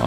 Ja,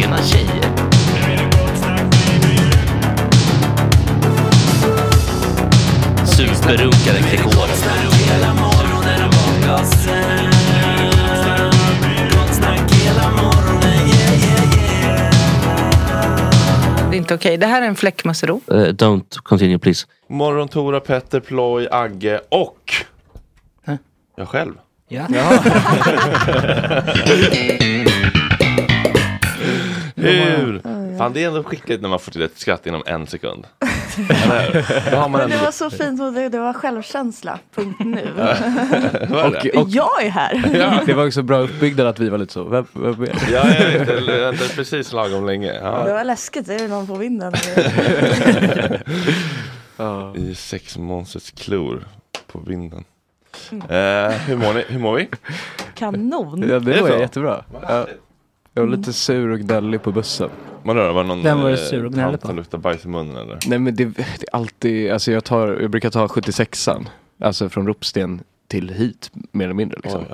Tjena tjejer. Superrunkare Gregor. Det är inte okej. Det här är en fläckmössero. Don't continue please. Morgon Tora, Petter, Ploy, Agge och jag själv. Ja. Hur Fan, det är ändå skickligt när man får till ett skratt inom en sekund. Men det var så fint, och det var självkänsla. Punkt nu. och jag är här. Ja. Det var också bra uppbyggnad att vi var lite så. Vem är det? Ja, jag vet, det är precis lagom länge. Ja. Det var läskigt, det är ju någon på vinden. I sex monsters klor på vinden. Hur mår vi? Kanon. Ja, det var jättebra. Jag var lite sur och gnällig på bussen. Man rör, var någon var sur och gnällig på? Luktar bajs i munnen eller? Nej, men det är alltid, alltså jag brukar ta 76an, alltså från Ropsten till hit mer eller mindre liksom.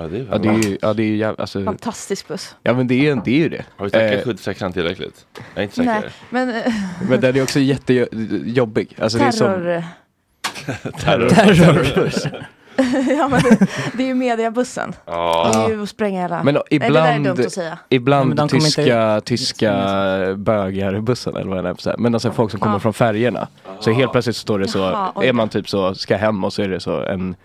Det är alltså fantastisk buss. Ja, men det är ju det. Har vi tackat 76an tillräckligt? Jag är inte säker. Nej, men den är också jättejobbig. Alltså Terror. Ja, men det är ju mediabussen. Ja. Det är ju att spränga hela. Men ibland, är det dumt att säga? Ibland men tyska bögarbussen eller vad det är så här. Men alltså folk som kommer från färgerna. Så helt plötsligt står det så, är man typ så ska hem och så är det så en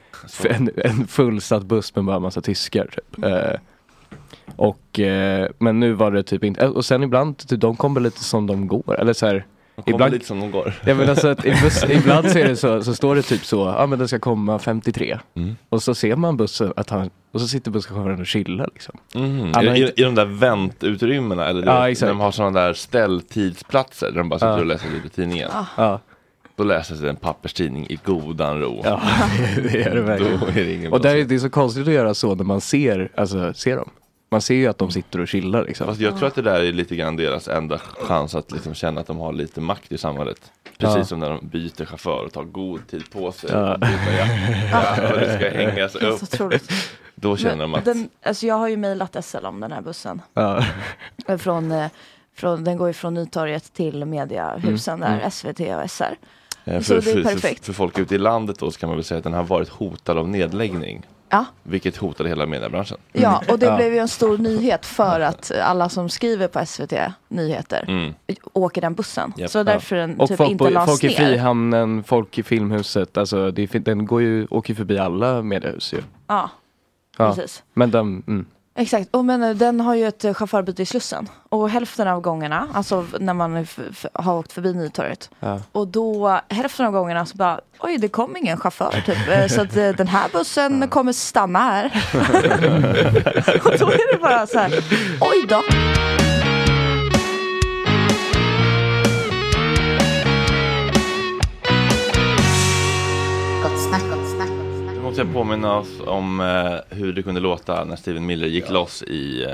fullsatt buss med bara massa tyskar typ. Men nu var det typ inte, och sen ibland typ, de kommer lite som de går eller så här. Ibland lite som de går. Ja, men alltså ibland så är det så står det typ så, men den ska komma 53. Mm. Och så ser man bussen och så sitter busschauffören och chillar liksom. Mm. I de där väntutrymmena eller de har sådana där ställtidsplatser där de bara sitter och läser lite tidningen. Ja. Då läser sig en papperstidning i godan ro. Ja, det är det verkligen. Och det är så konstigt att göra så när man ser dem. Man ser ju att de sitter och chillar liksom. Fast jag tror att det där är lite grann deras enda chans att liksom känna att de har lite makt i samhället. Precis som när de byter chaufför och tar god tid på sig. Och det ska hängas upp. Då känner de att... Alltså jag har ju mejlat SL om den här bussen. Ja. Den går ju från Nytorget till mediehusen där, SVT och SR. Så det är perfekt. För folk ute i landet då så kan man väl säga att den har varit hotad av nedläggning. Ja. Vilket hotade hela mediebranschen. Ja, och det blev ju en stor nyhet för att alla som skriver på SVT Nyheter åker den bussen. Yep. Så därför den typ inte lades ner. Folk i Frihamnen, folk i Filmhuset, alltså den åker förbi alla mediehus ju. Ja, precis. Men den... Mm. Exakt, och men den har ju ett chaufförbyte i Slussen. Och hälften av gångerna, alltså när man har åkt förbi Nytorget. Ja. Och då, hälften av gångerna så bara, oj det kom ingen chaufför typ. Så att den här bussen kommer stanna här. Och då är det bara så här, oj då. Jag påminner oss om hur det kunde låta när Stephen Miller gick loss i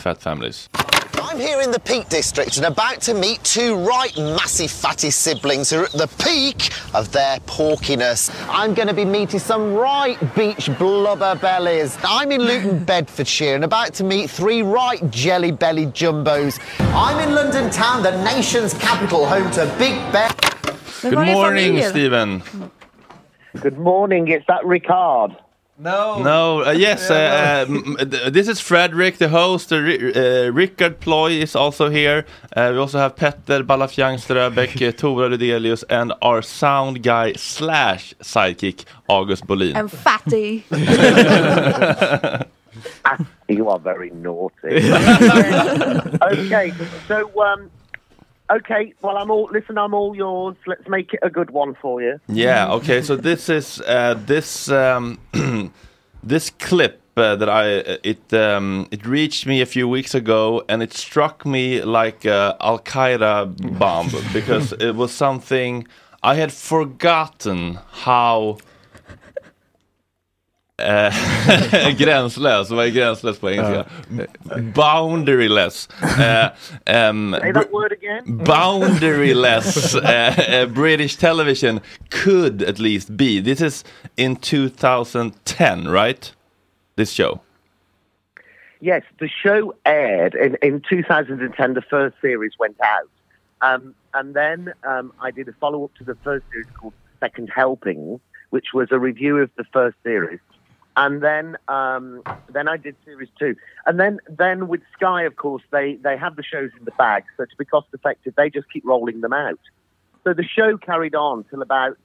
Fat Families. I'm here in the Peak District and about to meet two right massive fatty siblings who are at the peak of their porkiness. I'm going to be meeting some right beach blubber bellies. I'm in Luton, Bedfordshire and about to meet three right jelly belly jumbos. I'm in London town, the nation's capital, home to Big Ben. Good morning, Stephen. Good morning, is that Ricard? No, yes, this is Fredrik, the host. Rickard Ploy is also here. We also have Petter, Balafjang, Ströbeck, Tora Rudelius, and our sound guy / sidekick, August Bolin. And Fatty. You are very naughty. Okay, so... Okay, well, I'm all yours. Let's make it a good one for you. Yeah, okay, so this is this clip that it reached me a few weeks ago, and it struck me like an Al-Qaeda bomb because it was something I had forgotten how... gränslös, vad är gränslös på engelska? Boundaryless. Say that word again. Boundaryless British television could at least be. This is in 2010, right? This show. Yes, the show aired in 2010. The first series went out. And then I did a follow-up to the first series called Second Helping, which was a review of the first series. And then I did series 2. And then with Sky, of course, they have the shows in the bag. So to be cost effective, they just keep rolling them out. So the show carried on till about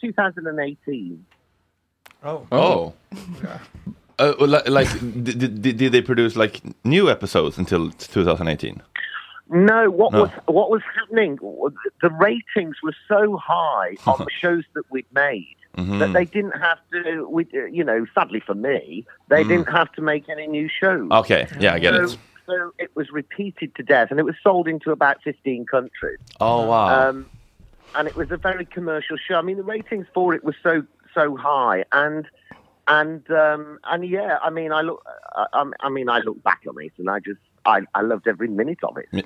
2018. Oh. Yeah. Did they produce like new episodes until 2018? No, what was happening? The ratings were so high on the shows that we'd made that they didn't have to. Sadly for me, they didn't have to make any new shows. Okay, yeah, I get it. So it was repeated to death, and it was sold into about 15 countries. Oh wow! And it was a very commercial show. I mean, the ratings for it were so high, and yeah, I mean, I look back on it, and I just. I loved every minute of it. Yeah,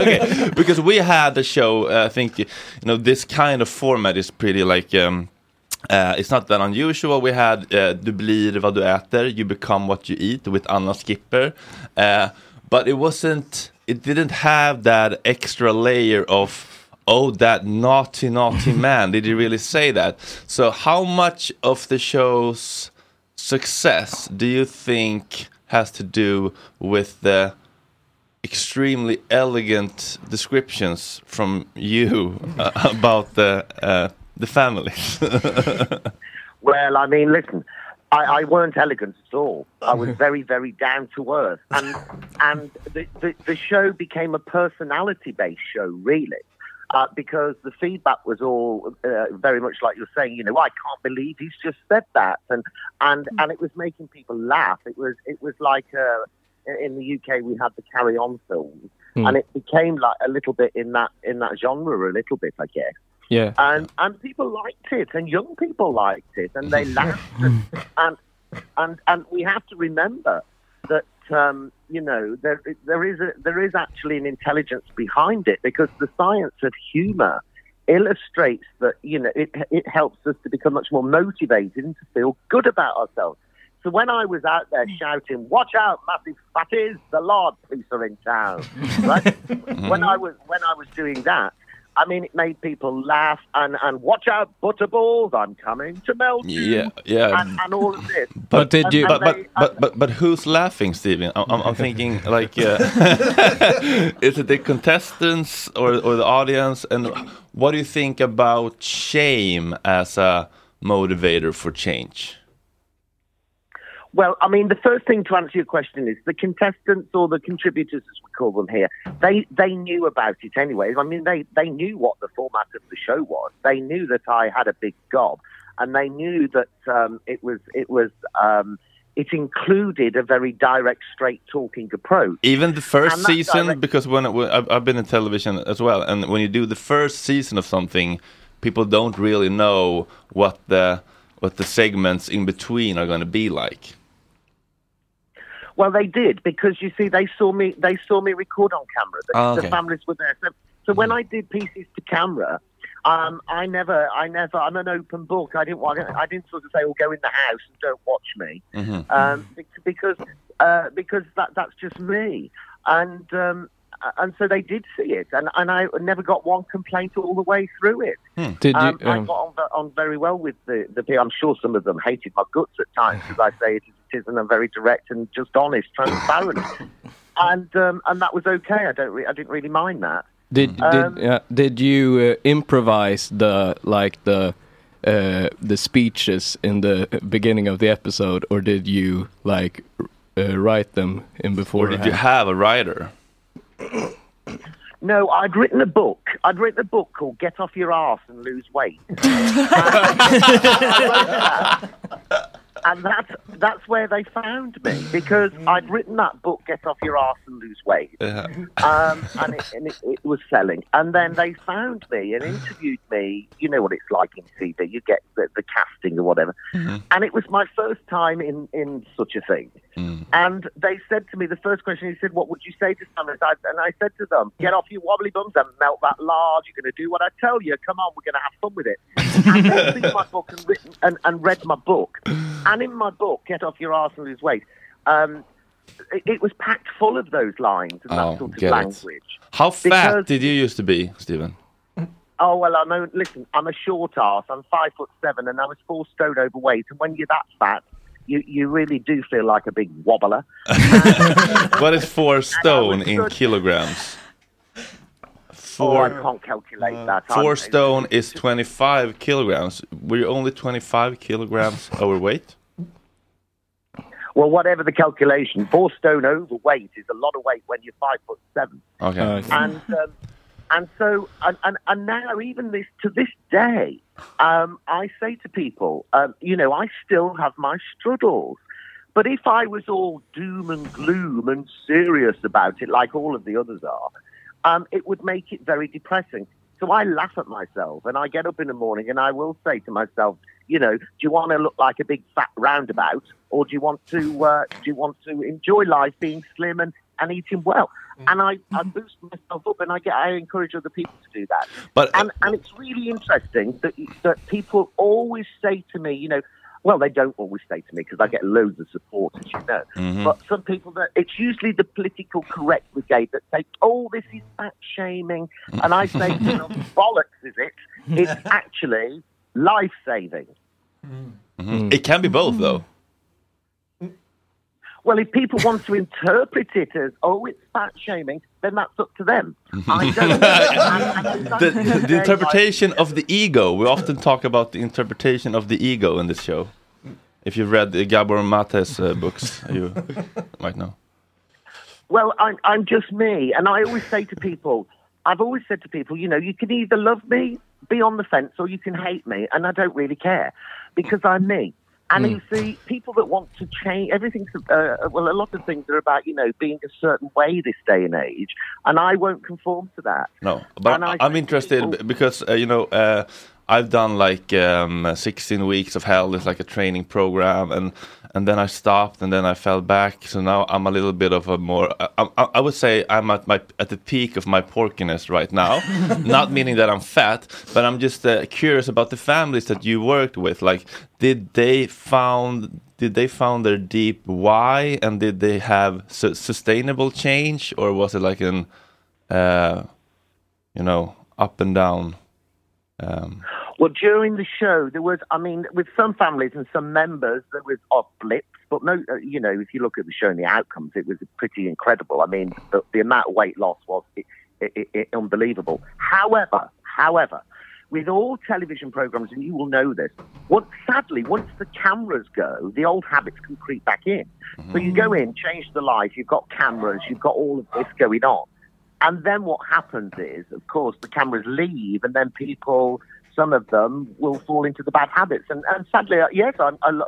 okay. Because we had the show. I think this kind of format is pretty it's not that unusual. We had Du blir vad du äter, You become what you eat with Anna Skipper, but it didn't have that extra layer of that naughty man. Did he really say that? So how much of the show's success do you think has to do with the extremely elegant descriptions from you about the families? Well, I mean, listen, I weren't elegant at all. I was very, very down to earth, and the show became a personality-based show, really. Because the feedback was all very much like you're saying, I can't believe he's just said that, and it was making people laugh. It was like in the UK we had the Carry On film, and it became like a little bit in that genre a little bit, I guess. Yeah, and people liked it, and young people liked it, and they laughed, and we have to remember that. There is actually an intelligence behind it, because the science of humour illustrates that it helps us to become much more motivated and to feel good about ourselves. So when I was out there shouting, "Watch out, massive fatties! The Lord police are in town!" Right? when I was doing that, I mean, it made people laugh and watch out, butterballs! I'm coming to melt you. Yeah, and all of this. But did you? But who's laughing, Stephen? I'm thinking is it the contestants or the audience? And what do you think about shame as a motivator for change? Well, I mean, the first thing to answer your question is the contestants, or the contributors, as we call them here, they knew about it anyway. I mean, they knew what the format of the show was. They knew that I had a big gob, and they knew that it included a very direct, straight-talking approach. Even the first season, because I've been in television as well, and when you do the first season of something, people don't really know what the segments in between are going to be like. Well, they did, because you see, they saw me record on camera. The families were there, so when I did pieces to camera, I'm an open book. I didn't sort of say, "Oh, go in the house and don't watch me," because that's just me, and so they did see it, and I never got one complaint all the way through it. Did you? I got on very well with the people. I'm sure some of them hated my guts at times, because I say it. And I'm very direct and just honest, transparent, and that was okay. I didn't really mind that. Did you improvise the speeches in the beginning of the episode, or did you write them in beforehand? Or did you have a writer? No, I'd written a book. I'd written a book called "Get Off Your Arse and Lose Weight." And that's where they found me, because I'd written that book, "Get Off Your Arse and Lose Weight," and it was selling. And then they found me and interviewed me. You know what it's like in TV; you get the casting or whatever. Mm-hmm. And it was my first time in such a thing. Mm. And they said to me, the first question, he said, "What would you say to someone?" And I said to them, "Get off your wobbly bums and melt that lard. You're going to do what I tell you. Come on, we're going to have fun with it." And they've seen my book and read my book. And in my book, "Get Off Your Arse and Lose Weight," it was packed full of those lines and that sort of language. How fat did you used to be, Stephen? Oh, well, I'm a short arse. I'm 5'7", and I was 4 stone overweight. And when you're that fat, you really do feel like a big wobbler. What is 4 stone in kilograms? I can't calculate that. 4 stone is 25 kilograms. Were you only 25 kilograms overweight? Well, whatever the calculation, 4 stone overweight is a lot of weight when you're 5'7". Okay. And so now even this to this day, I say to people, you know, I still have my struggles. But if I was all doom and gloom and serious about it, like all of the others are, it would make it very depressing. So I laugh at myself, and I get up in the morning, and I will say to myself, you know, do you want to look like a big fat roundabout, or do you want to enjoy life being slim and eating well? And I boost myself up, and I encourage other people to do that. But and it's really interesting that people always say to me, you know, well, they don't always say to me because I get loads of support, as you know. Mm-hmm. But some people, it's usually the political correct brigade that say, oh, this is fat shaming. And I say, well, bollocks is it? It's actually life-saving. Mm-hmm. It can be both, though. Well, if people want to interpret it as, oh, it's fat shaming, then that's up to them. I don't know. The interpretation of the ego. We often talk about the interpretation of the ego in this show. If you've read Gabor Mate's books, you might know. Well, I'm just me. And I always say to people, I've always said to people, you know, you can either love me, be on the fence, or you can hate me. And I don't really care because I'm me. And you see, people that want to change, everything's, well, a lot of things are about, you know, being a certain way this day and age. And I won't conform to that. No, but I'm interested because, you know, I've done like 16 weeks of hell. It's like a training program. And then I stopped and then I fell back. So now I'm a little bit of a more, I would say I'm at the peak of my porkiness right now. Not meaning that I'm fat, but I'm just curious about the families that you worked with. Like, did they found their deep why, and did they have sustainable change, or was it like an, you know, up and down? Well, during the show, there was, I mean, with some families and some members, there was odd blips, but no, you know, if you look at the show and the outcomes, it was pretty incredible. I mean, the amount of weight loss was it unbelievable. However, with all television programs, and you will know this, once the cameras go, the old habits can creep back in. Mm-hmm. So you go in, change the life, you've got cameras, you've got all of this going on. And then what happens is, of course, the cameras leave, and then people, some of them, will fall into the bad habits. And sadly, yes,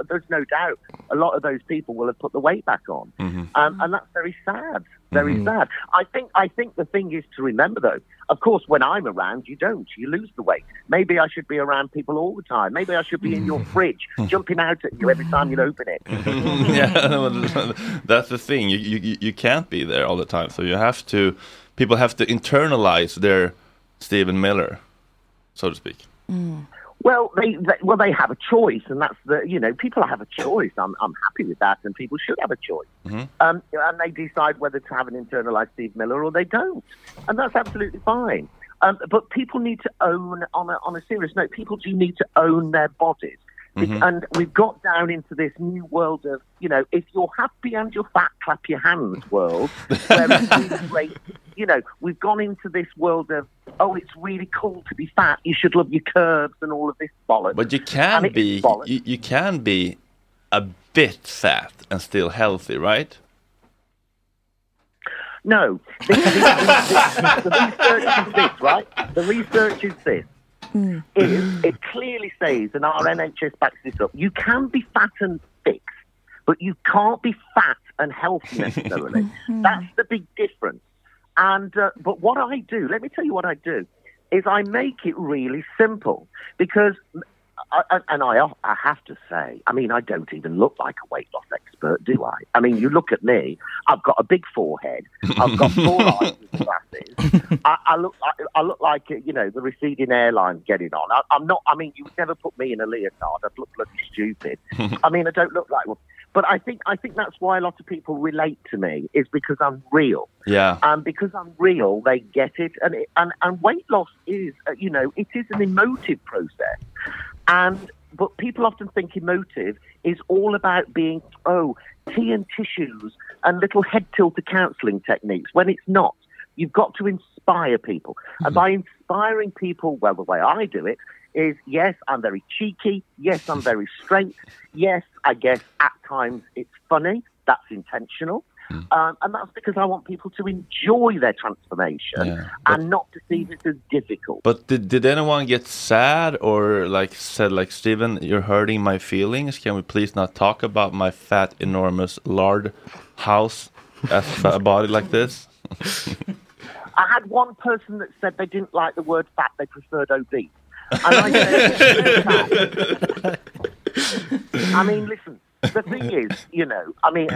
there's no doubt a lot of those people will have put the weight back on. Mm-hmm. And that's very sad, very sad. I think the thing is to remember, though, of course, when I'm around, you don't. You lose the weight. Maybe I should be around people all the time. Maybe I should be in your fridge, jumping out at you every time you open it. Yeah, that's the thing. You can't be there all the time, so you have to... People have to internalize their Stephen Miller, so to speak. Mm. Well, they have a choice, and that's the, you know, people have a choice. I'm happy with that, and people should have a choice. Mm-hmm. And they decide whether to have an internalized Steve Miller or they don't, and that's absolutely fine. But people need to own, on a serious note, people do need to own their bodies. Mm-hmm. And we've got down into this new world of, you know, if you're happy and you're fat, clap your hands world. Where it's really great. You know, we've gone into this world of, oh, it's really cool to be fat. You should love your curves and all of this bollocks. But you can be a bit fat and still healthy, right? No. The research is this, right? The research is this. Mm. It clearly says, and our NHS backs this up, you can be fat and fixed, but you can't be fat and healthy necessarily. Mm-hmm. That's the big difference. And but what I do, let me tell you what I do, is I make it really simple. Because, I have to say, I mean, I don't even look like a weight loss expert, do I? I mean, you look at me, I've got a big forehead, I've got 4 eyes and glasses, I look like, you know, the receding airline getting on. I'm not, I mean, you would never put me in a leotard, I'd look bloody stupid. I mean, I don't look like one. But I think that's why a lot of people relate to me, is because I'm real. Yeah. And because I'm real, they get it. And weight loss is, you know, it is an emotive process. But people often think emotive is all about being, oh, tea and tissues and little head tilter counselling techniques, when it's not. You've got to inspire people. Mm-hmm. And by inspiring people, well, the way I do it, is yes, I'm very cheeky. Yes, I'm very straight. Yes, I guess at times it's funny. That's intentional. And that's because I want people to enjoy their transformation and not to see this as difficult. But did anyone get sad or like said, like, Stephen, you're hurting my feelings. Can we please not talk about my fat, enormous, lard house as a body like this? I had one person that said they didn't like the word fat. They preferred obese. And I said, I mean, listen. The thing is, you know, I mean,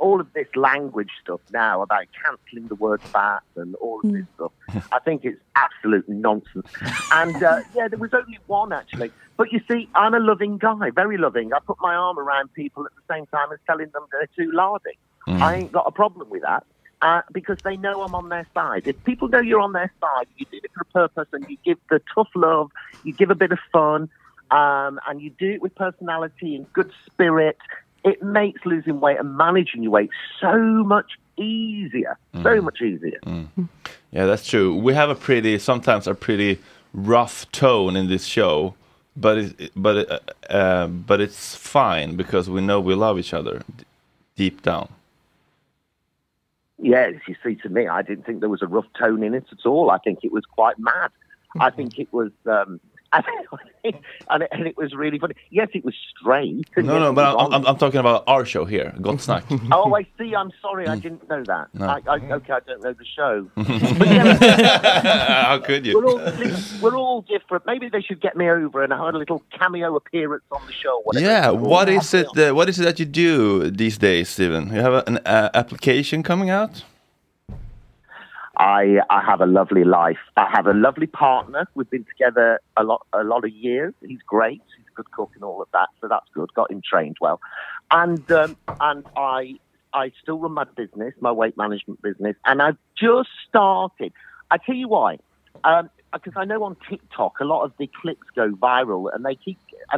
all of this language stuff now about cancelling the word fat and all of this stuff, I think it's absolute nonsense. And, there was only one, actually. But you see, I'm a loving guy, very loving. I put my arm around people at the same time as telling them they're too lardy. I ain't got a problem with that because they know I'm on their side. If people know you're on their side, you do it for a purpose and you give the tough love, you give a bit of fun, and you do it with personality and good spirit, it makes losing weight and managing your weight so much easier. So much easier. Yeah, that's true. We have a pretty rough tone in this show, but it's fine because we know we love each other deep down. Yes, you see, to me, I didn't think there was a rough tone in it at all. I think it was quite mad. I think it was... and it was really funny. Yes, it was strange. No, but I'm talking about our show here, Gott Snack. Oh, I see. I'm sorry, I didn't know that. No. I don't know the show. But yeah, how could you? We're all different. Maybe they should get me over and I had a little cameo appearance on the show. Yeah, what is it that you do these days, Stephen? You have an application coming out? I have a lovely life. I have a lovely partner. We've been together a lot of years. He's great. He's a good cook and all of that. So that's good. Got him trained well. And I still run my business, my weight management business. And I've just started. I tell you why. Because I know on TikTok a lot of the clips go viral, and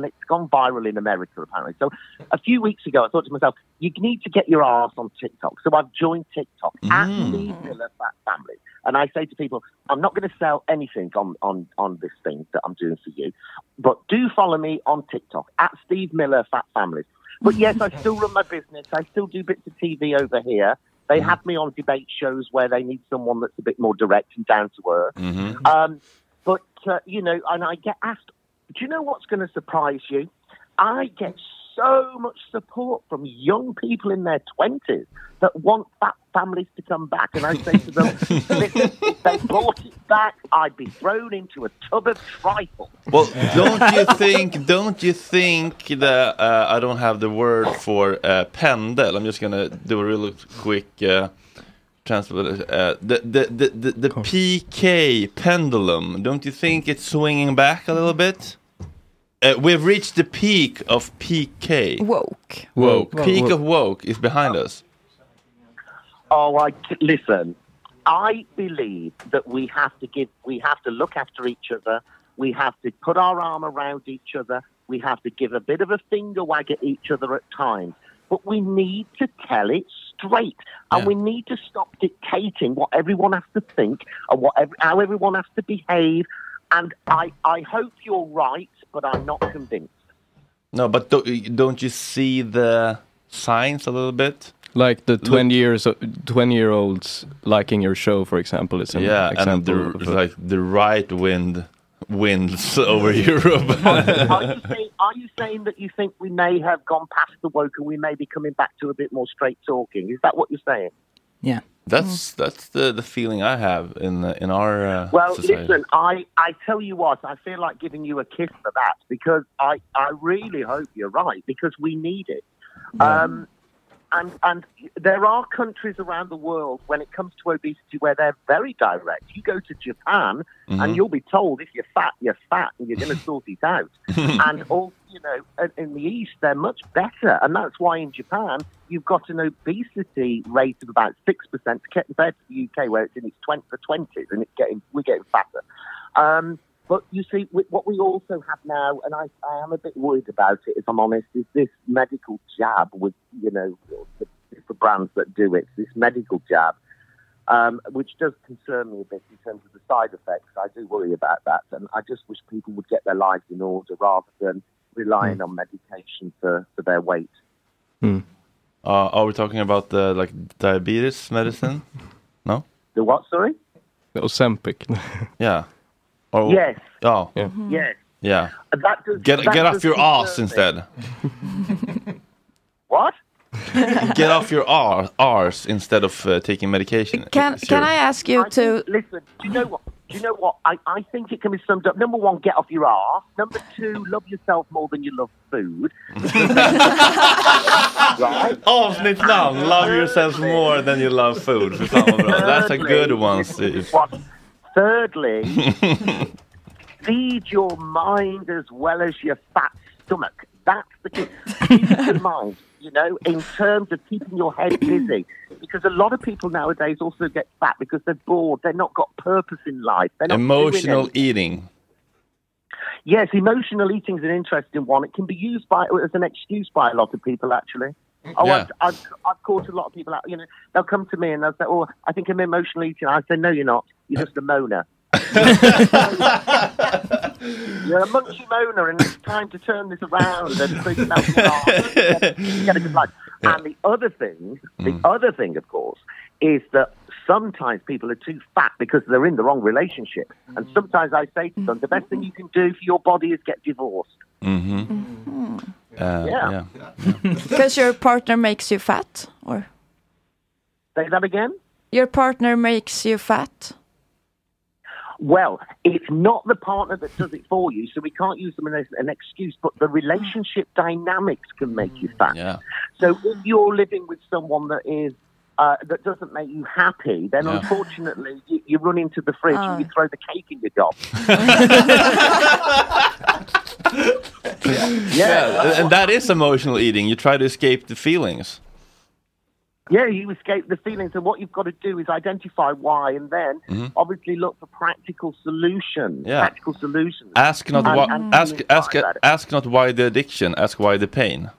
it's gone viral in America apparently. So a few weeks ago, I thought to myself, you need to get your ass on TikTok. So I've joined TikTok at Steve Miller Fat Families, and I say to people, I'm not going to sell anything on this thing that I'm doing for you, but do follow me on TikTok at Steve Miller Fat Families. But yes, I still run my business. I still do bits of TV over here. They have me on debate shows where they need someone that's a bit more direct and down to earth. Mm-hmm. And I get asked, do you know what's going to surprise you? I get so much support from young people in their 20s that want fat families to come back. And I say to them, listen, if they brought it back, I'd be thrown into a tub of trifle. Well, don't you think that I don't have the word for pendel. I'm just going to do a real quick transfer. The PK pendulum, don't you think it's swinging back a little bit? We've reached the peak of PK. Woke. Peak of woke is behind us. Oh, listen. I believe that we have to look after each other. We have to put our arm around each other. We have to give a bit of a finger wag at each other at times. But we need to tell it straight, and we need to stop dictating what everyone has to think and how everyone has to behave. And I hope you're right, but I'm not convinced. No, but don't you see the signs a little bit? Like the 20-year-olds liking your show, for example. Like the right winds over Europe. Are you saying that you think we may have gone past the woke and we may be coming back to a bit more straight talking? Is that what you're saying? Yeah. That's the feeling I have in our society. Listen, I tell you what, I feel like giving you a kiss for that because I really hope you're right because we need it. Yeah. And there are countries around the world when it comes to obesity where they're very direct. You go to Japan and you'll be told if you're fat, and you're going to sort it out. And all in the East, they're much better. And that's why in Japan, you've got an obesity rate of about 6% compared to the UK where it's in its 20s and we're getting fatter. But you see, what we also have now, and I am a bit worried about it, if I'm honest, is this medical jab with, the brands that do it, this medical jab, which does concern me a bit in terms of the side effects. I do worry about that, and I just wish people would get their lives in order rather than relying on medication for their weight. Mm. Are we talking about like diabetes medicine? No. The what? Sorry. The Ozempic. Yeah. Or, yes. Oh. Yeah. Mm-hmm. Yes. Yeah. Get off your ass instead. What? Get off your arse instead of taking medication. Can I ask you to listen? Do you know what? I think it can be summed up. Number one, get off your arse. Number two, love yourself more than you love food. Right? Avsnitt namn, love yourself more than you love food. That's a good one, Steve. Thirdly, feed your mind as well as your fat stomach. That's the key. Keep your mind, you know, in terms of keeping your head busy. Because a lot of people nowadays also get fat because they're bored. They're not got purpose in life. They're not emotional eating. Yes, emotional eating is an interesting one. It can be used as an excuse by a lot of people, actually. Oh, yeah. I've caught a lot of people out. You know, they'll come to me and they'll say, "Oh, I think I'm emotional eating." I say, "No, you're not. You're just a moaner." You're a munchy moaner, and it's time to turn this around and figure out get a good life. And the other thing, of course, is that sometimes people are too fat because they're in the wrong relationship. And sometimes I say to them, the best thing you can do for your body is get divorced. Mm-hmm. Mm-hmm. Yeah. Because your partner makes you fat, or say that again. Your partner makes you fat. Well, it's not the partner that does it for you, so we can't use them as an excuse, but the relationship dynamics can make you fat. Yeah. So if you're living with someone that is that doesn't make you happy, then unfortunately you run into the fridge and you throw the cake in your gob. Yeah. And that is emotional eating. You try to escape the feelings. Yeah, you escape the feelings, and what you've got to do is identify why, and then obviously look for practical solutions. Yeah. Practical solutions. Ask not why the addiction, ask why the pain.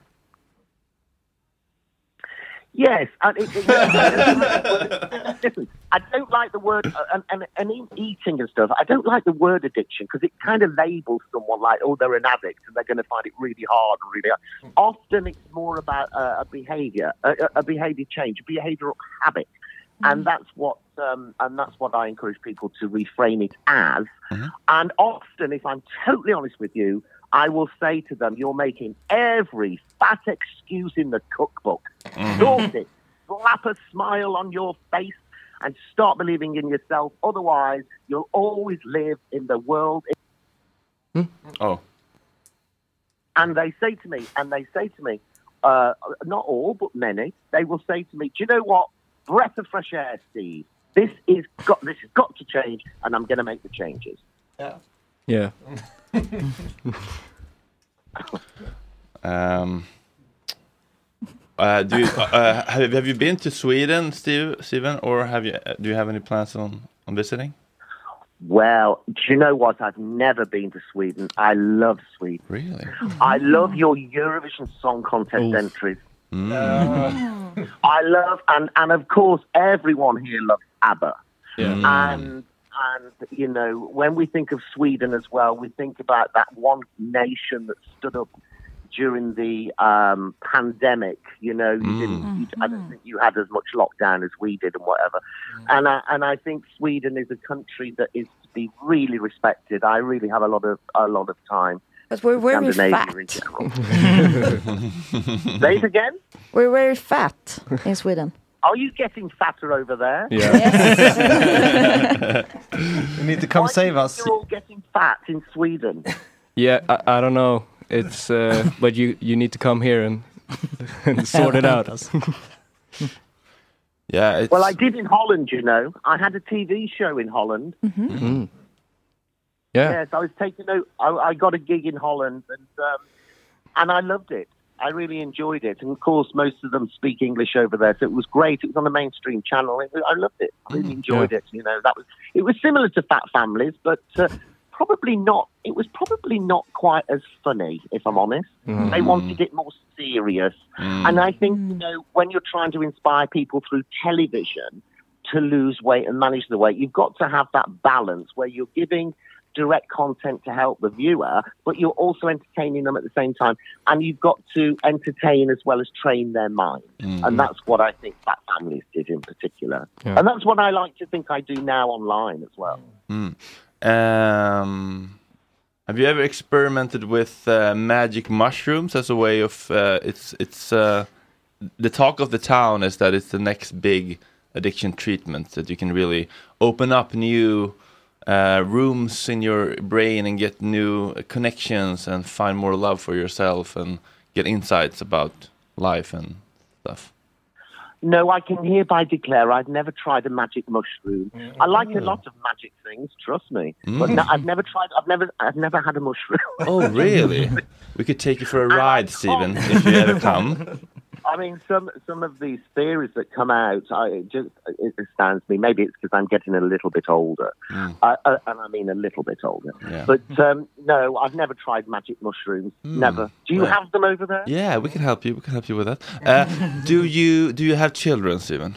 Yes, and listen, I don't like the word and in eating and stuff. I don't like the word addiction because it kind of labels someone like, oh, they're an addict and they're going to find it really hard and really hard. Often it's more about a behaviour change, a behavioural habit, and that's what I encourage people to reframe it as. Mm-hmm. And often, if I'm totally honest with you, I will say to them, you're making every fat excuse in the cookbook. Sort it. Slap a smile on your face and start believing in yourself. Otherwise, you'll always live in the world. Oh. And they say to me, not all, but many, they will say to me, do you know what? Breath of fresh air, Steve. This has got to change, and I'm going to make the changes. Yeah. Have you been to Sweden, Stephen, or do you have any plans on visiting? Well, do you know what? I've never been to Sweden. I love Sweden. Really? I love your Eurovision Song Contest entries. I love, and of course, everyone here loves ABBA. Yeah. And, you know, when we think of Sweden as well, we think about that one nation that stood up during the pandemic. You know, I don't think you had as much lockdown as we did and whatever. And I think Sweden is a country that is to be really respected. I really have a lot of time. But we're very fat. Say it again? We're very fat in Sweden. Are you getting fatter over there? Yeah. Yes. You need to come save us. You're all getting fat in Sweden. Yeah, I don't know. It's but you need to come here and sort it out. Yeah. It's... Well, I did in Holland. You know, I had a TV show in Holland. Mm-hmm. Mm-hmm. Yeah. Yes, I was taking out. I got a gig in Holland, and I loved it. I really enjoyed it. And, of course, most of them speak English over there, so it was great. It was on the mainstream channel. I loved it. I really enjoyed it. You know, it was similar to Fat Families, but probably not. It was probably not quite as funny, if I'm honest. Mm. They wanted it more serious. Mm. And I think, you know, when you're trying to inspire people through television to lose weight and manage the weight, you've got to have that balance where you're giving direct content to help the viewer, but you're also entertaining them at the same time, and you've got to entertain as well as train their mind. Mm-hmm. And that's what I think Fat Families did in particular. Yeah. And that's what I like to think I do now online as well. Mm. Have you ever experimented with magic mushrooms as a way of it's the talk of the town is that it's the next big addiction treatment, that you can really open up new rooms in your brain and get new connections and find more love for yourself and get insights about life and stuff. No, I can hereby declare I've never tried a magic mushroom. Mm. I like a lot of magic things, trust me. Mm. But no, I've never had a mushroom. Oh, really? We could take you for a ride, Stephen, if you ever come. I mean, some of these theories that come out, it astounds me. Maybe it's because I'm getting a little bit older. Mm. And I mean a little bit older. Yeah. But no, I've never tried magic mushrooms. Mm. Never. Do you have them over there? Yeah, we can help you. We can help you with that. Do you have children, Stephen?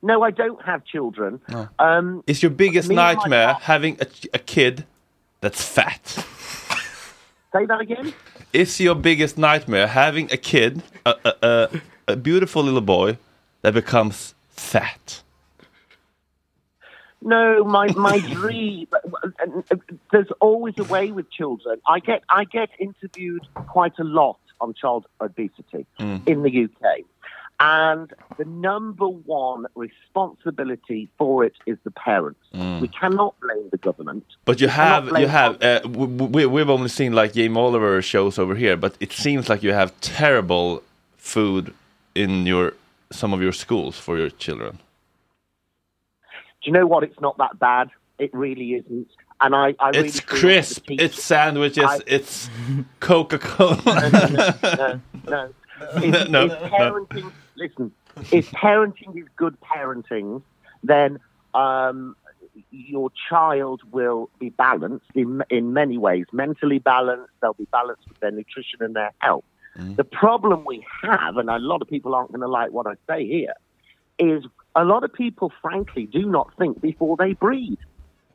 No, I don't have children. No. Is your biggest nightmare having a kid that's fat? Say that again? Is your biggest nightmare having a kid, a beautiful little boy, that becomes fat? No, my dream. There's always a way with children. I get interviewed quite a lot on child obesity in the UK, and the number one responsibility for it is the parents. Mm. We cannot blame the government. But we've only seen like Jamie Oliver shows over here, but it seems like you have terrible food in some of your schools for your children. Do you know what? It's not that bad. It really isn't. And I really it's crisp. It's sandwiches. It's Coca-Cola. No. If parenting, no. Listen, if parenting is good parenting, then your child will be balanced in many ways. Mentally balanced, they'll be balanced with their nutrition and their health. Mm. The problem we have, and a lot of people aren't going to like what I say here, is a lot of people, frankly, do not think before they breed.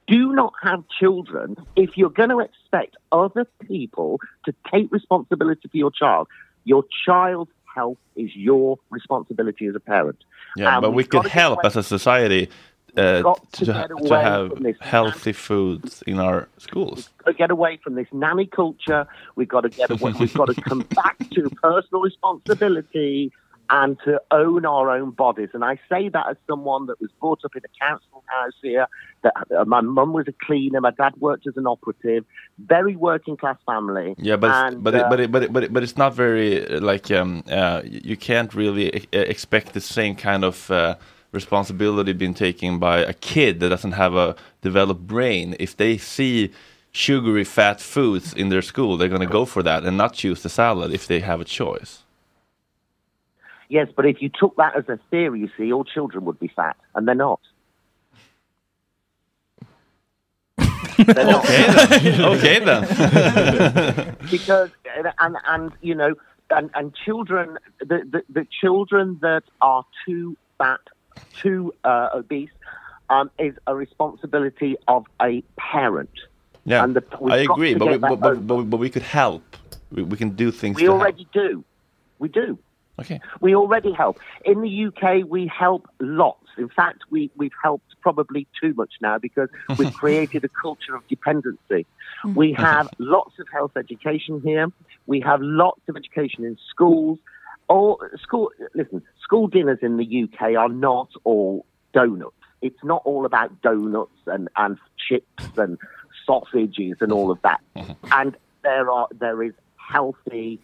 Do not have children if you're going to expect other people to take responsibility for your child. Your child's health is your responsibility as a parent. Yeah, but we could help as a society to have healthy foods in our schools. We've got to get away from this nanny culture. We've got to get away. We've got to come back to personal responsibility and to own our own bodies. And I say that as someone that was brought up in a council house here, that my mum was a cleaner, my dad worked as an operative, very working class family. Yeah, but it's not very, like, you can't really expect the same kind of responsibility being taken by a kid that doesn't have a developed brain. If they see sugary, fat foods in their school, they're going to go for that and not choose the salad if they have a choice. Yes, but if you took that as a theory, you see, all children would be fat, and they're not. They're not. Okay then. Because and children, the children that are too fat, too obese, is a responsibility of a parent. Yeah, and I agree. But we could help. We can do things. We already do. We do. Okay. We already help. In the UK, we help lots. In fact, we've helped probably too much now because we've created a culture of dependency. We have lots of health education here. We have lots of education in schools. School dinners in the UK are not all donuts. It's not all about donuts and chips and sausages and all of that. And there is healthy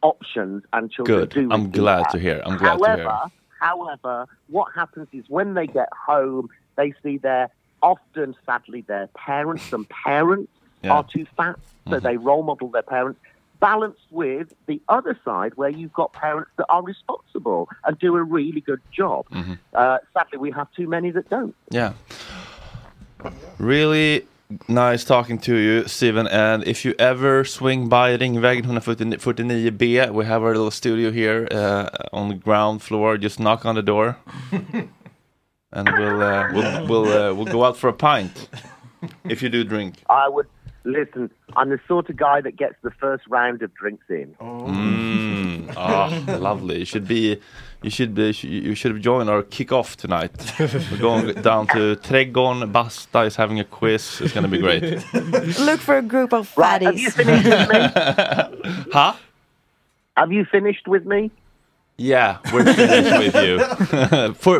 options and children good. Do. I'm glad that. To hear. I'm glad however, to hear. However, what happens is when they get home, they see sadly their parents. Some parents are too fat, so they role model their parents. Balanced with the other side, where you've got parents that are responsible and do a really good job. Mm-hmm. Sadly, we have too many that don't. Yeah. Really. Nice talking to you, Stephen, and if you ever swing by Ringvägen 149B, we have our little studio here on the ground floor. Just knock on the door, and we'll go out for a pint. if you do drink? I would. Listen, I'm the sort of guy that gets the first round of drinks in. Lovely. You should have joined our kick-off tonight. We're going down to Trädgården. Basta is having a quiz. It's going to be great. Look for a group of fatties. Right, have you finished with me? Huh? Have you finished with me? Yeah, we're finished with you.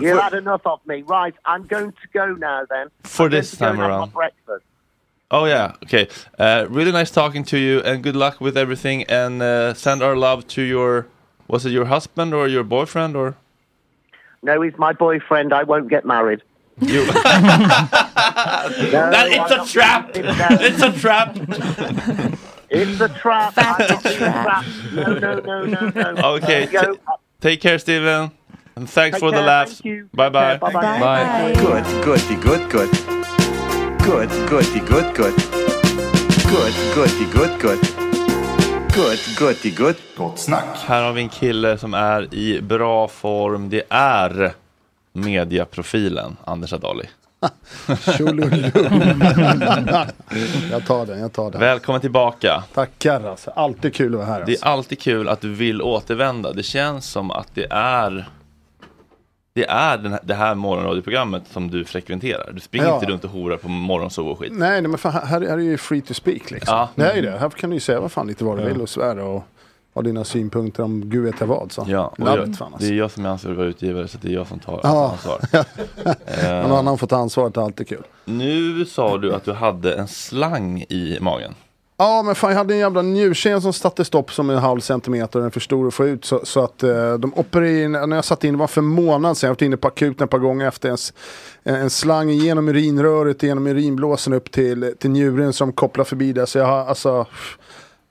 You've had enough of me. Right, I'm going to go now then. For this time around. Breakfast. Oh yeah, okay. Really nice talking to you, and good luck with everything. And send our love to your husband or your boyfriend or? No, he's my boyfriend. I won't get married. You. No, it's a trap. It's a trap. It's a trap. That's a trap. No. Okay. Take care, Stephen. And thanks for the laughs. Bye. Bye. Good. Good. Gott snack. Här har vi en kille som är i bra form. Det är mediaprofilen Anders Adali. Jag tar den. Välkommen tillbaka. Tackar alltså. Alltid kul att vara här. Det är alltid kul att du vill återvända. Det känns som att det är det här morgonradioprogrammet som du frekventerar. Du springer inte runt och horar på morgonsov och skit. Nej, men fan, här är ju free to speak liksom. Ja. Nej, det. Här kan du ju säga vad fan lite vad du vill och svära och ha dina synpunkter om gud vet vad. Så. Ja, det är jag som är ansvarig vara utgivare, så det är jag som tar ansvar. Men någon annan får ta ansvaret, det är alltid kul. Nu sa du att du hade en slang i magen. Ja, men fan, jag hade en jävla njursten som satte stopp som en halv centimeter och den för stor att få ut. Så att de opererade, när jag satt in, var för månad sedan. Jag var inne på akuten ett par gånger efter en slang genom urinröret, genom urinblåsen upp till njuren som kopplar förbi där. Så jag har alltså,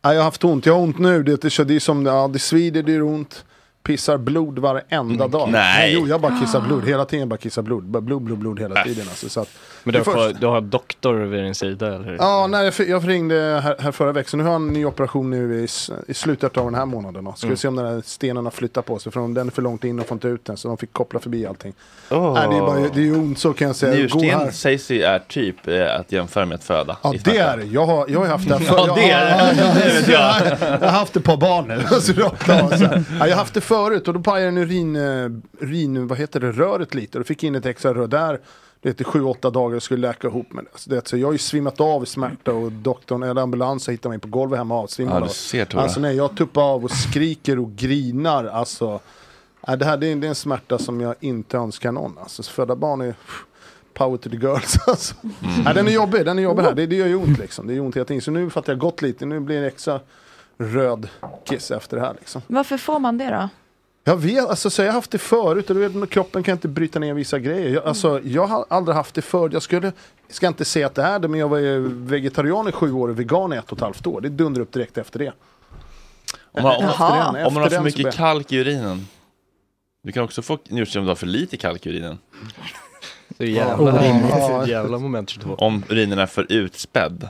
jag har haft ont. Jag har ont nu. Det är som, det svider, det är ont. Pissar blod varenda dag. Nej. Jo, jag bara kissar blod. Hela tiden bara kissar blod. Bara blod hela tiden. Alltså, så att, men du har doktor vid din sida, eller? Ja, nej, jag ringde här förra veckan. Nu har jag en ny operation nu i slutet av den här månaden. Ska vi se om den här stenarna flyttar på sig. För om den är för långt in och får inte ut den. Så de fick koppla förbi allting. Oh. Nej, det är ont, så kan jag säga. Njursten sägs ju är typ att jämföra med att föda. Ja, det är det. Jag har haft det. Jag har haft det på barn nu. Jag har haft det förut och då pajade den urin, vad heter det, röret lite, och då fick in ett extra rör där, det är 7-8 dagar och skulle läka ihop med det. Så jag har ju svimmat av i smärta och doktorn eller ambulansen hittar mig på golvet hemma avsvimmad. Ja, alltså nej, jag tuppar av och skriker och grinar, alltså det är en smärta som jag inte önskar någon, alltså födda barn är power to the girls alltså. Nej, den är jobbig här, det gör ju ont liksom, det är ont hela tiden. Så nu fattar jag gott lite, nu blir det extra röd kiss efter det här liksom. Varför får man det då? Jag vet, alltså så jag har haft det förut och du vet, kroppen kan inte bryta ner vissa grejer. Jag har aldrig haft det förut. Jag ska inte säga att det är det, men jag var ju vegetarian i 7 år och vegan i 1,5 år. Det dundrar upp direkt efter det. Om man har för mycket kalk i urinen. Du kan också få njursten om du har för lite kalk i urinen. Så jävla moment 22. Om urinen är för utspädd.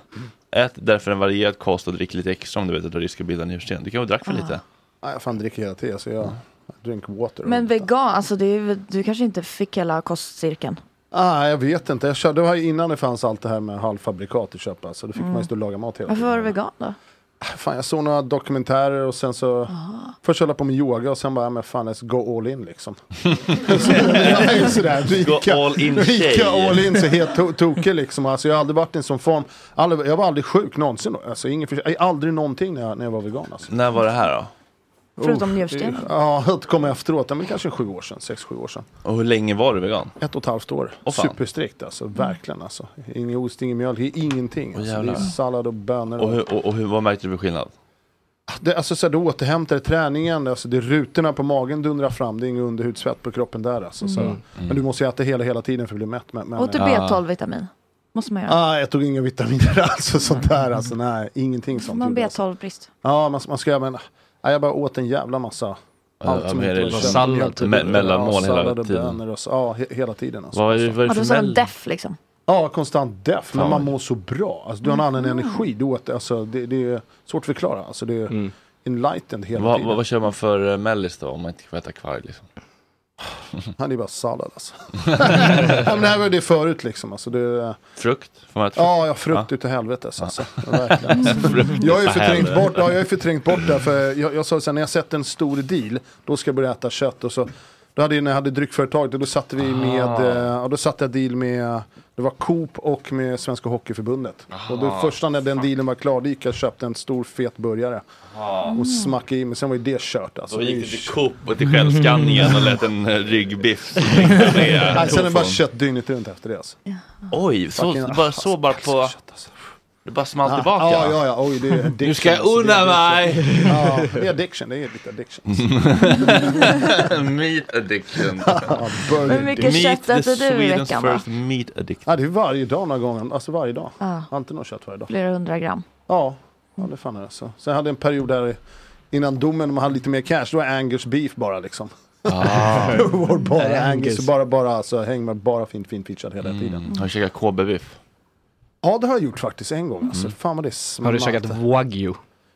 Ät därför en varierad kost och drick lite extra om du vet att du riskerar att bilda njursten. Du kan ju dricka för lite. Nej, jag fan dricker hela tiden, så jag drink water. Men vegan, alltså du kanske inte fick hela kostcirkeln. Jag vet inte. Det var innan det fanns allt det här med halvfabrikat att köpa. Så då fick man ju stå och laga mat hela tiden. Varför var du vegan då? Fan, jag såg några dokumentärer och sen så först höll jag på med yoga och sen bara, men fan, let's go all in liksom. Så jag är sådär, rika all in så helt toker liksom. Alltså jag har aldrig varit i en sån form, jag var aldrig sjuk någonsin då. Alltså aldrig någonting när jag var vegan alltså. När var det här då? Förutom njursten? Ja, det kom efteråt, men kanske 7 år sedan, 6-7 år sedan. Och hur länge var du vegan? 1,5 år. Superstrikt alltså, verkligen alltså. Ingen ost, ingen mjöl, ingenting. Alltså. Det är sallad och bönor. Vad märkte du för skillnad? Det, alltså så du återhämtade träningen, alltså det är rutorna på magen dundrar fram, det är ingen underhudsfett på kroppen där alltså. Så. Men du måste ju äta hela tiden för att bli mätt. Men, åt B12-vitamin? Måste man göra? Jag tog inga vitaminer alltså, sånt där alltså, nej, ingenting sånt. Man B12-brist? Ja, man ska göra. Jag bara åt en jävla massa allt som heter sallad mellanmål hela tiden. Hela tiden alltså. Vad är det för deff liksom? Ja, konstant deff, men man mår så bra. Alltså, du har en annan energi du åt, alltså det är svårt att förklara. Alltså det är enlightened hela tiden. Vad kör man för mellis då om man inte får äta kvarg liksom? Han är bara sallad alltså. Ja, men det här var det förut liksom alltså, det... Frukt? Får man frukt? Ja, frukt ute i helvete alltså. Verkligen. Alltså. Jag är ju förträngt bort, ja, jag är förträngt bort där, för jag sa sen när jag sett en stor deal, då ska jag börja äta kött. Och så då hade, när jag hade dryckföretaget, då satte vi med, och då satte jag deal med, det var Coop och med Svenska Hockeyförbundet. Och då första när den dealen var klar, då gick jag och köpte en stor fet burgare. Och smackade i, men sen var ju det kört alltså. Då gick det till Coop och till självskanningen och lät en ryggbiff. Nej, sen är det bara kött dygnet runt efter det alltså. Oj, så bara så bara på... Det bara smalt tillbaka. Ja. Oj, det är du ska unna mig. Ja, det är addiction. Det är lite addiction. Meat addiction. Hur mycket kött äter du i veckan? First meat addiction. Ja, det är varje dag några gånger. Alltså varje dag. Inte något kött varje dag. Flera 100 gram. Ja, det fan är det så. Sen hade jag en period där innan domen man hade lite mer cash. Då var Angus beef bara liksom. Bara Angus. Bara alltså, häng med bara fint featured hela tiden. Har du käkat KB-biff? Ja, det har jag gjort faktiskt en gång. Alltså, fan vad det smalt. Har du käkat wagyu?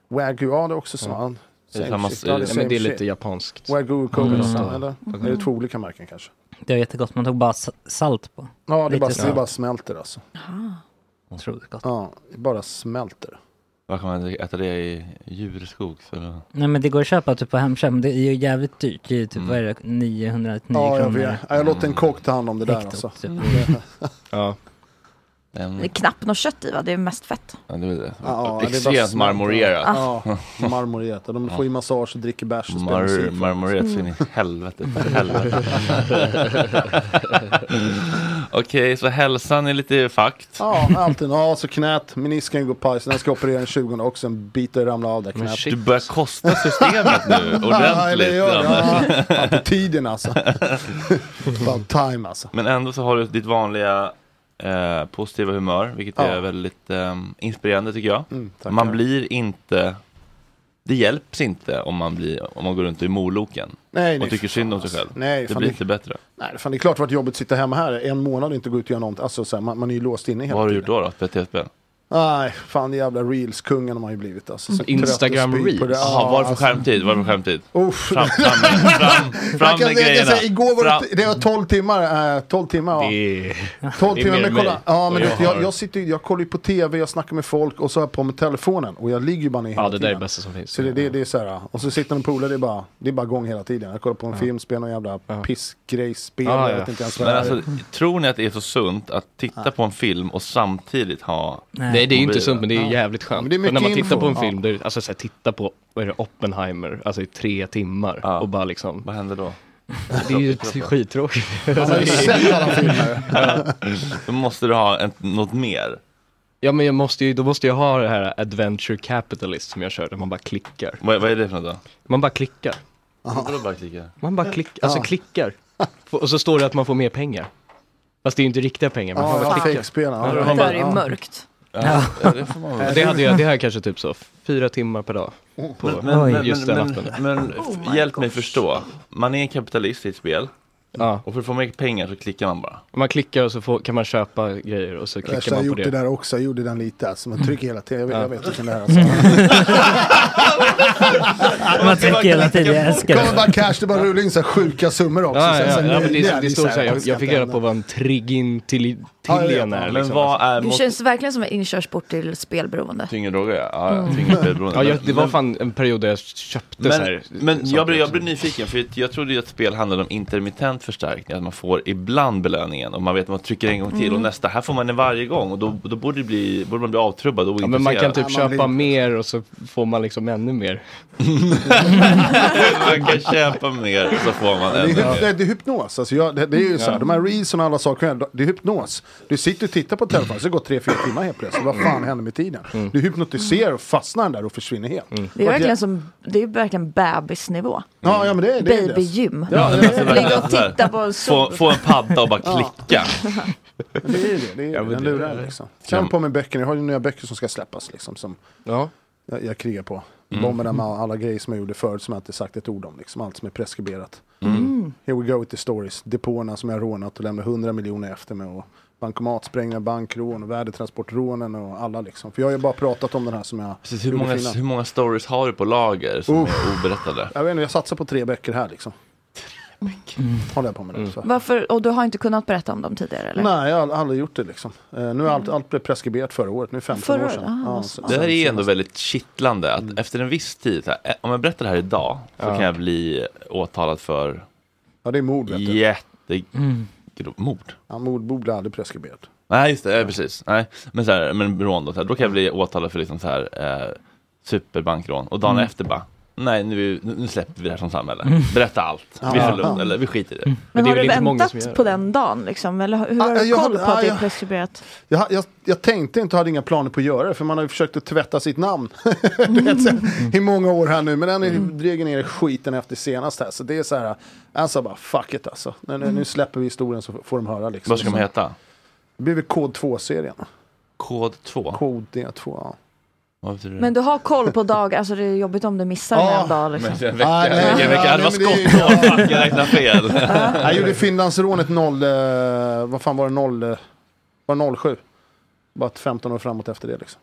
Wagyu, ja det är också smalt. Men det är lite japanskt. Wagyu kobe, eller? Är det två olika märken kanske? Det är jättegott, man tog bara salt på. Ja, det bara smälter alltså. Jag tror det är gott. Ja, det bara smälter. Var kan man äta det i djurskog? Eller? Nej, men det går att köpa typ på Hemköp. Det är ju jävligt dyrt. Det är typ 909 kronor. Jag låter en kock ta hand om det där alltså. Ja. Det är knappt något kött i, va? Det är mest fett. Ja, det är det. Extremt marmorerat. Marmorerat. De får ju massage och dricker bärs. Marmorerat så in i helvete. Okej, så hälsan är lite fakt. Ja, alltid. Ja, så knät. Menisken går paj. Sen ska jag operera den 20 och sen biter ramla av där knät. Du börjar kosta systemet nu. Ordentligt. Attityden alltså. About time alltså. Men ändå så har du ditt vanliga... positiva humör, vilket är väldigt inspirerande tycker jag. Man blir inte, det hjälps inte om man går runt i moloken. Nej, och tycker synd om sig själv. Nej, det blir inte bättre. Nej, fan, det är klart att jobbet sitter hemma här en månad och inte gå ut och göra något. Alltså, så här, man är ju låst inne hela tiden. Vad har du gjort då? PTSB? Nej, fan, jävla Reels-kungen har man ju blivit. Alltså. Instagram Reels? Jaha, varför skärmtid? Fram med grejerna. Säga, igår var det 12 timmar. Det... 12 timmar med kolla. Ja, men jag kollar ju på tv, jag snackar med folk och så har jag på med telefonen. Och jag ligger ju bara ner hela tiden. Ja, det där är det bästa som finns. Så det är så här, och så sitter man på polar, det är bara gång hela tiden. Jag kollar på en filmspel och jävla pissgrejspel. Jag vet inte ens vad det är. Men alltså, tror ni att det är så sunt att titta på en film och samtidigt ha... Nej, det är ju inte sunt, men det är jävligt skönt. Det är när man tittar på en film, där, alltså så här, titta på Oppenheimer alltså i 3 timmar och bara liksom... Vad händer då? Det är ju skittråkigt. Då måste du ha något mer. Ja, men då måste jag ha det här Adventure Capitalist som jag kör, där man bara klickar. Vad är det för något då? Man bara klickar. Man bara klickar. Och så står det att man får mer pengar. Fast det är ju inte riktiga pengar. Man får bara klickar. Det där är mörkt. Ja. Det hade jag kanske typ så 4 timmar per dag på men hjälp mig förstå. Man är en kapitalist i ett spel. Och för att få mer pengar så klickar man bara. Man klickar och så kan man köpa grejer och så klickar man på det. Jag gjorde det där också, jag gjorde den lite. Alltså man trycker hela tiden, jag vet inte det här alltså. Man trycker hela tiden, jag älskar det. Kommer bara cash, det bara rullar in så här sjuka summor också. Det står så här, jag fick reda på vad en triggin till är. Liksom. Det känns verkligen som en inkörsport till spelberoende. Tyngdroger, ja. Det var fan en period där jag köpte så här. Men jag blev nyfiken, för jag trodde ju att spel handlade om intermittent förstärkning, att man får ibland belöningen och man vet att man trycker en gång till och nästa, här får man den varje gång och då borde man bli avtrubbad och intresserad. Men man kan typ köpa mer och så får man liksom ännu mer. Man kan köpa mer och så får man ännu mer. Det är hypnos. Alltså det är ju så här, de här reels och alla saker, det är hypnos. Du sitter och tittar på telefonen, så går 3-4 timmar helt plötsligt. Vad fan händer med tiden? Du hypnotiserar och fastnar där och försvinner helt. Det är verkligen det är verkligen bebisnivå. Ja, men det är babygym. Ligga och titta på en få en padda och bara klicka. Det är en lurar liksom. Känn på med böcker. Jag har ju nya böcker som ska släppas liksom, som jag krigar på. Bomberna med alla grejer som jag gjorde förut som jag inte sagt ett ord om liksom, allt som är preskriberat. Here we go with the stories. Depåerna som jag rånat och lämnat 100 miljoner efter mig och bankomatsprängningar, bankrån och värdetransportrånen och alla liksom. För jag har ju bara pratat om den här som jag... Precis, hur många stories har du på lager som är oberättade? Jag vet inte, jag satsar på 3 böcker här liksom. håller jag på med det. Så. Varför? Och du har inte kunnat berätta om dem tidigare? Eller? Nej, jag har aldrig gjort det liksom. Nu har allt blev preskriberat förra året, nu är 15 år sedan. Det här är ändå väldigt kittlande att efter en viss tid, här, om jag berättar det här idag så kan jag bli åtalad för det är mord. Mord. Ja, mord borde aldrig preskriberat. Nej, just det, precis. Nej, men så här, men rån då, så här, då kan jag bli åtalad för liksom så här superbankrån och dagen efter bara nej, nu släpper vi det här som samhälle. Berätta allt. Vi förlåt, eller vi skiter i det. Men det har du väntat på den dagen liksom? Eller hur har du koll på att det är preskriberat? Jag tänkte inte, hade inga planer på att göra det. För man har ju försökt att tvätta sitt namn i många år här nu. Men den dryger ner skiten efter senast här. Så det är så här, alltså bara fuck it alltså. Nu släpper vi historien så får de höra liksom. Vad ska man heta? Det blir väl Kod 2-serien. Kod 2? Kod D2, ja. Men du har koll på dag, alltså det är jobbigt om du missar en dag liksom. Men jag hade varit skott jag räknar fel. Jag gjorde Finlandsrånet 07. Bara 15 år framåt efter det liksom.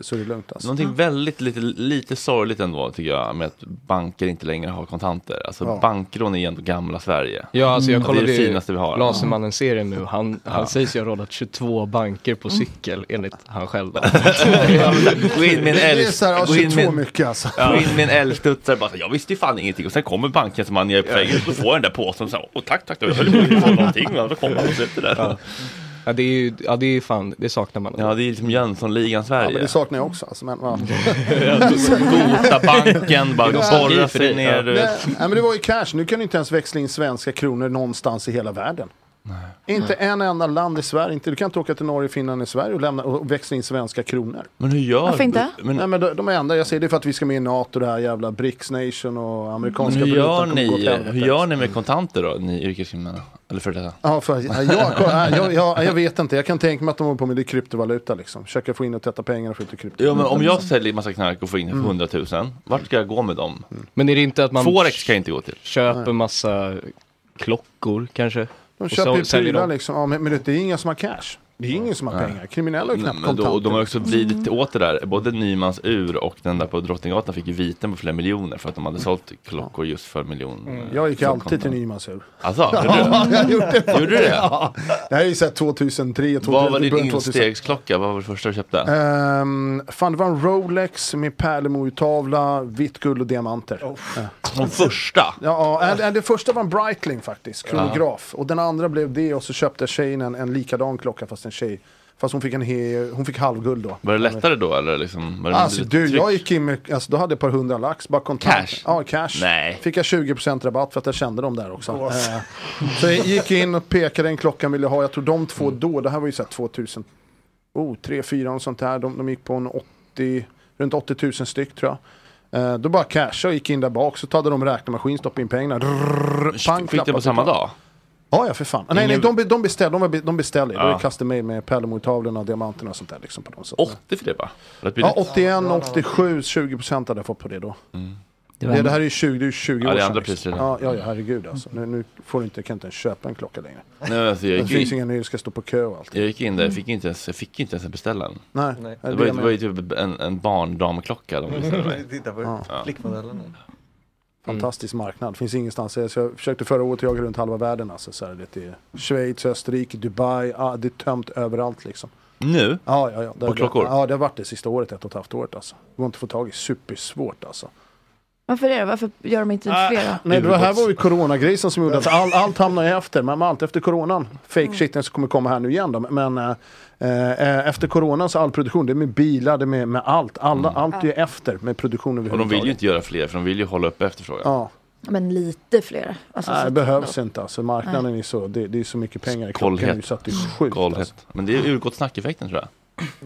Så är det lugnt alltså. Någonting väldigt lite sorgligt ändå tycker jag med att banker inte längre har kontanter. Alltså bankrån är ju ändå gamla Sverige. Ja, alltså jag kollade det finaste vi har. Lasermannen-serien nu, han sägs ju ha rådat 22 banker på cykel enligt han själv. Gå in med en älgstutsare bara så, jag visste ju fan ingenting och sen kommer banken som man är på fängelse och får den där påsen så och tack, jag höll på att få någonting men då kommer han och sätter det där. Ja, det är ju det är fan, det saknar man. Ja, det är liksom Jönssonligan Sverige. Ja, men det saknar jag också alltså, men Gota banken bara borra sig ner. Nej, men det var ju cash. Nu kan du inte ens växla in svenska kronor någonstans i hela världen. Nej. Inte en enda land i Sverige, inte du kan inte åka till Norge, Finland i Sverige och lämna och växla in svenska kronor. Men hur gör varför inte? Nej, men de enda jag säger det är för att vi ska med i NATO, det här jävla BRICS Nation och amerikanska hur gör ni med kontanter då, ni yrkeskriminella? Eller för det. Ja, jag vet inte. Jag kan tänka mig att de håller på med det kryptovaluta liksom. Försöker få in och tvätta pengarna för att krypto. Ja, men om jag säljer massa knark och får in 100 000, vart ska jag gå med dem? Men är det inte att man Forex kan inte gå till. Köper massa klockor kanske. De köper så, ju prylar liksom, men det är inga som har cash. Det är ingen som har pengar, kriminella och knappt kontanter. Och de har också blivit åt det där, både Nymans ur och den där på Drottninggatan fick ju viten på flera miljoner för att de hade sålt klockor just för miljoner. Jag gick alltid till Nymans ur. Alltså, jag gjorde det. Ja. Det här är ju såhär 2003. Vad var din instegsklocka? Vad var det första du köpte? Fan, det var en Rolex med pärlemortavla, vitt guld och diamanter. Den första? Ja, det första var en Breitling faktiskt, kronograf. Och den andra blev det och så köpte tjejen en likadan klocka fast en tjej. Fast hon fick halvguld då. Var det lättare då eller liksom var det alltså jag gick in med, alltså då hade jag ett par hundra lax bara kontant. Cash. Ja, cash. Nej. Fick jag 20% rabatt för att jag kände dem där också. Så jag gick in och pekade en klockan ville ha. Jag tror de två då, det här var ju så här 2000. 3-4 och sånt där. De gick på en runt 80 000 styck tror jag. Då bara cash och gick in där bak så tog de räknemaskin, stoppade in pengarna. Fick det på samma dag. Ja, för fan. Nej, de beställde. Ja. Då kastade mig med pärlemortavlorna och diamanterna och sånt där liksom på dem. 80 för det bara? Ja, 81, 87, 20% hade jag fått på det då. Det här är ju 20 år sedan. Liksom. Ja, herregud alltså. Nu får du inte, jag kan inte ens köpa en klocka längre. Nej, alltså, det finns ingen när du ska stå på kö och allt. Jag gick in där, jag fick inte ens beställa en. Nej. Det var ju typ en barndamklocka. Titta på flickmodellen. Fantastisk marknad, finns ingenstans. Så jag försökte förra året jaga runt halva världen alltså, så här, det är Schweiz, Österrike, Dubai, det är tömt överallt liksom. Nu? Ja. På klockor? Ja, det har varit det sista året, 1,5 året alltså. Det går inte att få tag i, supersvårt alltså. Varför är det? Varför gör de inte flera? Nej, det här var ju coronagrisen som gjorde att allt hamnade efter. Men allt efter coronan. Fake shiten som kommer komma här nu igen då. Men efter coronan så all produktion, det är med bilar, det är med allt. Allt är efter med produktionen. Och de vill ju inte göra fler, för de vill ju hålla upp efterfrågan. Ja. Men lite fler. Alltså, nej, det behövs inte. Alltså, marknaden är så, det är så mycket pengar i klockan. Så att det är sjukt. Alltså. Men det är Ur Gott Snack-effekten tror jag.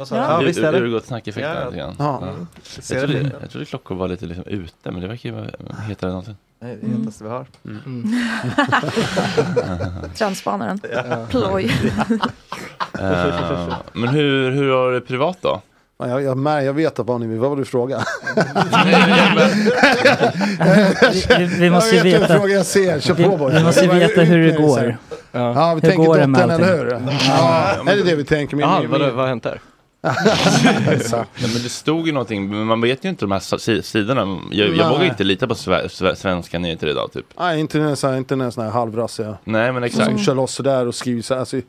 Ja, det är Gott Snack-effekten. Jag trodde klockor var lite liksom ute, men det verkar ju vara heter det någonting. Nej, det hetaste vi har. Transpanaren. Ploj. Men hur har det privat då? Jag vet att vad du frågar. Vi måste ju veta. Vi måste veta hur det går. Ja, vi tänker dottern, eller hur? Är det vi tänker? Vad händer? Nej, men det stod ju någonting, men man vet ju inte de här sidorna. Jag vågar inte lita på svenska nyheter idag typ. Nej, inte en sån här halvrassiga. Nej, men exakt. Som kör loss så där och skriver så här, alltså,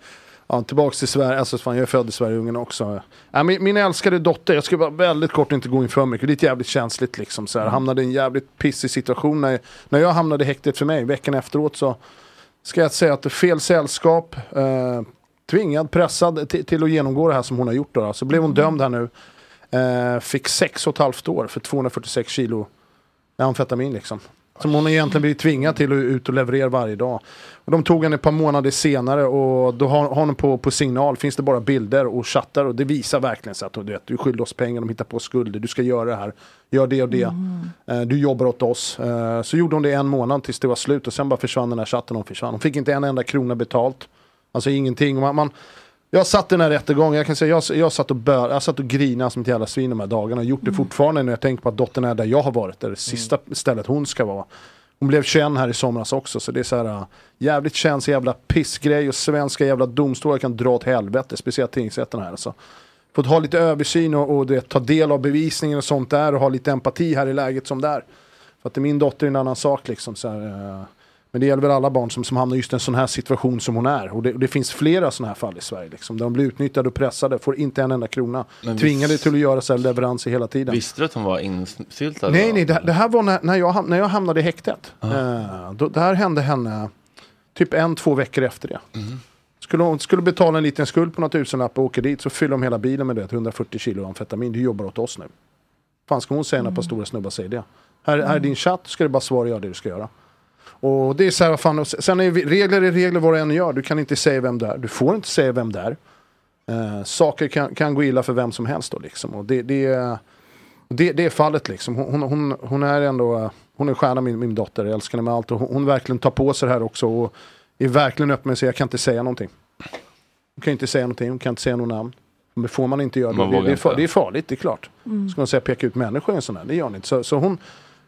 ja, tillbaka till Sverige, alltså fan, jag är född i Sverige och Ungern också. Ja, min älskade dotter, jag ska bara väldigt kort inte gå in för mycket. Det är ett jävligt känsligt liksom så här. Hamnade i en jävligt pissig situation när jag hamnade i häktet för mig veckan efteråt, så ska jag säga att det är fel sällskap, tvingad, pressad till att genomgå det här som hon har gjort då. Så blev hon dömd här nu. Fick 6,5 år för 246 kilo amfetamin liksom. Som hon egentligen blir tvingad till att ut och leverera varje dag. Och de tog henne ett par månader senare och då har hon på signal, finns det bara bilder och chattar, och det visar verkligen så att du skyller oss pengar, de hittar på skulder, du ska göra det här, gör det och det, du jobbar åt oss. Så gjorde hon det en månad tills det var slut och sen bara försvann den här chatten, hon fick inte en enda krona betalt. Alltså ingenting. Jag satt den här rättegången, jag kan säga jag satt och grinade som ett jävla svin de här dagarna och gjort det fortfarande när jag tänker på att dottern är där jag har varit, där det sista stället hon ska vara. Hon blev 21 här i somras också, så det är så här jävligt känslig jävla pissgrej, och svenska jävla domstolar kan dra åt helvete, speciellt tingsrätten här alltså. Fått ha lite översyn och det, ta del av bevisningen och sånt där och ha lite empati här i läget som där. För att det är min dotter, en annan sak liksom så här. Men det gäller väl alla barn som hamnar just i en sån här situation som hon är. Och det finns flera såna här fall i Sverige. Liksom, där de blir utnyttjade och pressade. Får inte en enda krona. Tvingade till att göra så här leveranser hela tiden. Visste du att hon var insyltad? Nej. Det här var när jag hamnade i häktet. Det här hände henne typ 1-2 veckor efter det. Skulle betala en liten skuld på något tusenlapp och åker dit. Så fyller de hela bilen med det. 140 kilo amfetamin. Du jobbar åt oss nu. Fan, ska hon säga när på stora snubbar säger det? Här är din chatt. Ska du bara svara och göra det du ska göra. Och det är så här, fan, sen är regler vad du än gör. Du kan inte säga vem det är. Du får inte säga vem det är. Saker kan gå illa för vem som helst då, liksom. Och det är fallet liksom. Hon är ändå, hon är stjärna, min dotter. Jag älskar henne med allt. Och hon verkligen tar på sig det här också. Och är verkligen öppen med sig. Jag kan inte säga någonting. Hon kan inte säga någonting. Hon kan inte säga något namn. Men får man inte göra det. Det är farligt, det är klart. Ska man säga peka ut människor en sån här? Det gör ni inte. Så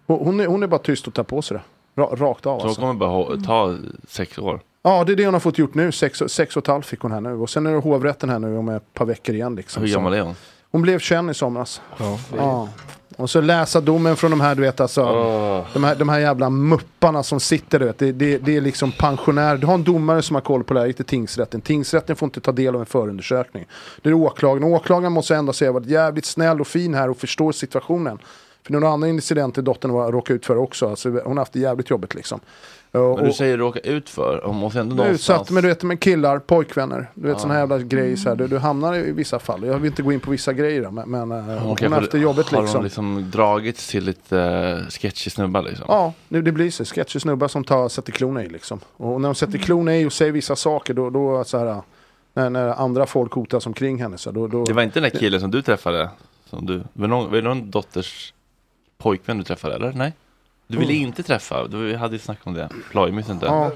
hon är bara tyst och tar på sig det. Rakt av. Så alltså. Kommer bara ta 6 år. Ja, det är det hon har fått gjort nu. 6,5 fick hon här nu. Och sen är det hovrätten här nu om ett par veckor igen. Liksom. Hur gammal är hon? Hon blev 21 i somras. Ja. Och så läsa domen från de här, du vet, alltså, de här jävla mupparna som sitter, du vet. Det är liksom pensionär. Du har en domare som har koll på det här, inte tingsrätten. Tingsrätten får inte ta del av en förundersökning. Det är åklagaren. Åklagaren måste ändå säga varit jävligt snäll och fin här och förstår situationen. För några andra incidenter dottern råkade ut för också. Alltså, hon har haft det jävligt jobbigt liksom. Men du säger råka ut för? Hon måste ändå någonstans... Utsatt, men du vet, med killar, pojkvänner. Du vet sådana här jävla grejer så här. Du hamnar i vissa fall. Jag vill inte gå in på vissa grejer. Men hon har haft det jobbigt liksom. Har hon liksom dragits till lite sketchy snubbar liksom? Ja, det blir så. Sketchy snubbar som sätter klona i liksom. Och när de sätter klona i och säger vissa saker, då så här... När andra folk hotas omkring henne så här, då... Det var inte den där killen som du träffade? Var det någon dotters... pojkvän du träffade, eller? Nej. Du ville inte träffa. Vi hade ju snack om det. Plajmys inte. Ja.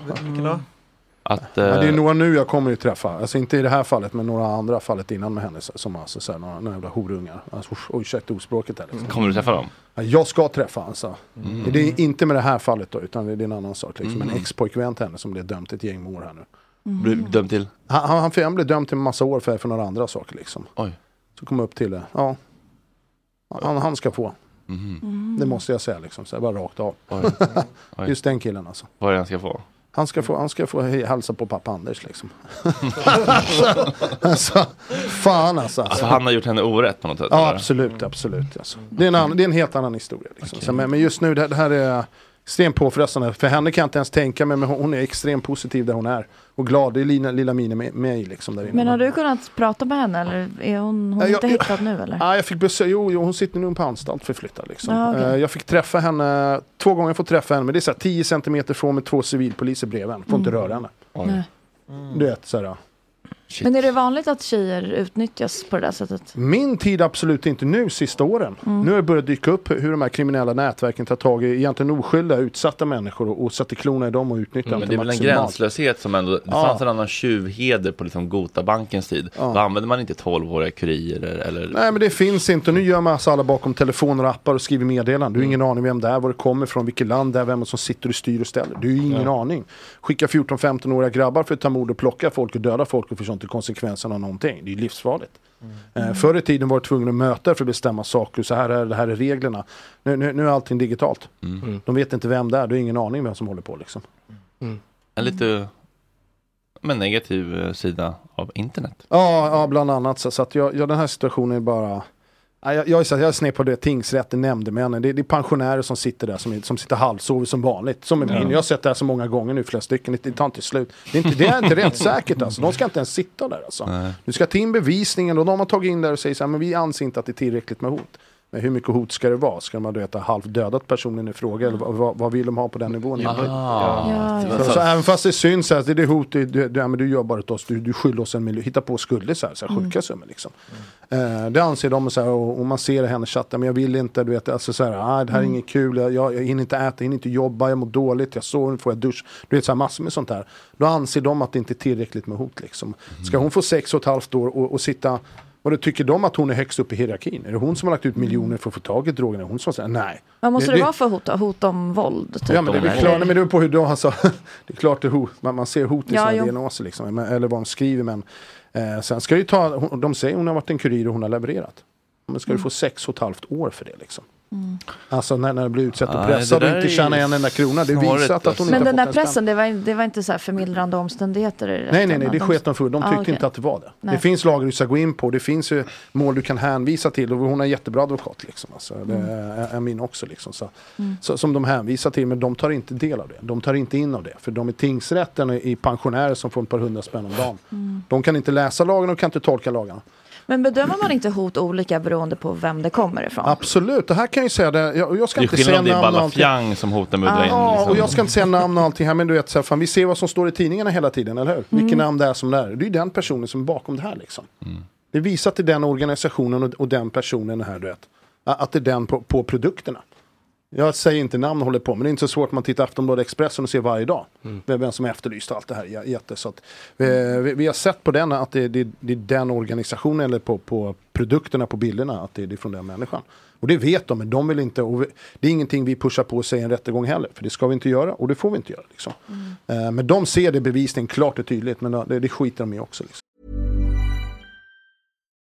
Att, det är några nu jag kommer ju träffa. Alltså inte i det här fallet, men några andra fallet innan med henne. Som alltså såhär, några jävla horungar. Alltså, ursäkta ospråket där. Liksom. Kommer du träffa dem? Ja, jag ska träffa alltså. Det är inte med det här fallet då, utan det är en annan sak. Liksom. En ex-pojkvän till henne som blev dömt ett gäng mår här nu. Blev dömt till? Han blev dömt till en massa år för några andra saker liksom. Oj. Så kom upp till det. Ja. Han ska få. Det måste jag säga liksom, så jag bara rakt av. Oj. Just den killen alltså. Vad är det han ska få? Han ska få hälsa på pappa Anders liksom. alltså, fan alltså. Han har gjort henne orätt på något sätt. Ja, absolut alltså. Det är en helt annan historia liksom. Okay. Så, men just nu det här är extremt påfrestande. För henne kan jag inte ens tänka mig, men hon är extremt positiv där hon är. Och glad, det är lilla Mine med mig liksom där inne. Men har du kunnat prata med henne eller är hon inte hittad nu eller? Nej, jag fick besöka, jo, hon sitter nu på anstalt förflyttad liksom. Ja, okay. Jag fick träffa henne, 2 gånger jag får träffa henne, men det är så här 10 centimeter från med 2 civilpoliser bredvid henne. Får inte röra henne. Du vet så här. Shit. Men är det vanligt att tjejer utnyttjas på det där sättet? Min tid absolut inte nu, sista åren. Nu har det börjat dyka upp hur de här kriminella nätverken tar tag i egentligen oskyldiga, utsatta människor och sätter klona i dem och utnyttjar dem. Men det är väl en gränslöshet som ändå... Det fanns en annan tjuvheder på liksom Gotabankens tid. Då använde man inte 12-åriga kurirer eller... Nej, men det finns inte. Nu gör man alltså alla bakom telefoner och appar och skriver meddelanden. Du har ingen aning vem det är, var det kommer från, vilket land det är, vem som sitter och styr och ställer. Du har ingen aning. Skicka 14-15-åriga grabbar för att ta mord och plocka folk och döda folk och inte konsekvenserna av någonting. Det är ju livsfarligt. Mm. Förr i tiden var tvungen att möta för att bestämma saker. Så här är det, här är reglerna. Nu är allting digitalt. Mm. De vet inte vem det är. Du har ingen aning vem som håller på liksom. Mm. En lite men negativ sida av internet. Ja, bland annat. Så att jag, den här situationen är bara... Jag är sned på det tingsrätten nämnde, men det är pensionärer som sitter där som sitter halvsover som vanligt, som är min. Jag har sett det här så många gånger nu, flera stycken. Det tar inte slut. Det är inte rätt säkert alltså. De ska inte ens sitta där alltså. Nej. Du ska ta in bevisningen och de har tagit in där och säger så här, men vi anser inte att det är tillräckligt med hot. Men hur mycket hot ska det vara? Ska man ha halvdödat personen i fråga? Eller vad vill de ha på den nivån? Ja. Så även fast det syns att det är hot, du jobbar åt oss, du skyller oss en miljö, hittar på skulder så här sjuka summor liksom. Det anser de så här, och man ser det i hennes chatten, men jag vill inte, du vet, alltså så här, det här är inget kul, jag hinner inte äta, jag hinner inte jobba, jag mår dåligt, jag sover, får jag dusch, du vet, så här, massor med sånt här. Då anser de att det inte är tillräckligt med hot liksom. Ska hon få 6,5 år och sitta... Och då tycker de att hon är högst upp i hierarkin. Är det hon som har lagt ut miljoner för att få tag i drogen? Är hon som säger nej? Vad måste det vara för hot? Hot om våld? Typ. Ja, men det är klart. Men det är på hur de, alltså, det är klart det är hot. Man ser hot i sina diagnoser liksom. Eller vad de skriver. Men sen ska ju de säger hon har varit en kurir och hon har levererat. Men ska du få 6,5 år för det liksom? Mm. Alltså när det blir utsatt och pressad och inte tjäna en enda krona, det visar att hon inte. Men den där pressen, det var inte så här förmildrande omständigheter. Nej, det sket de för. De tyckte inte att det var det. Nej. Det finns lagar du ska gå in på, det finns ju mål du kan hänvisa till, och hon är en jättebra advokat liksom, alltså, det är min också liksom, så som de hänvisar till, men de tar inte del av det. De tar inte in av det, för de är tingsrätten i pensionärer som får ett par 100 spänn om dagen. De kan inte läsa lagen och kan inte tolka lagarna. Men bedömer man inte hot olika beroende på vem det kommer ifrån? Absolut, det här kan jag ju säga. Jag ska inte säga namn och allting. Det är skillnad som hotar med liksom. Och jag ska inte säga namn och allting här, men du vet, så här, fan, vi ser vad som står i tidningarna hela tiden, eller hur? Vilken namn det är som det är. Det är ju den personen som är bakom det här liksom. Det visar till den organisationen och den personen här, du vet. Att det är den på produkterna. Jag säger inte namn och håller på, men det är inte så svårt, man tittar Aftonbladet Expressen och ser varje dag vem som efterlyst allt det här jätte. Så att, vi har sett på den att det är den organisationen eller på produkterna, på bilderna, att det är från den människan. Och det vet de, men de vill inte, och det är ingenting vi pushar på sig i en rättegång heller, för det ska vi inte göra och det får vi inte göra liksom. Men de ser det bevisningen klart och tydligt, men det skiter de i också liksom.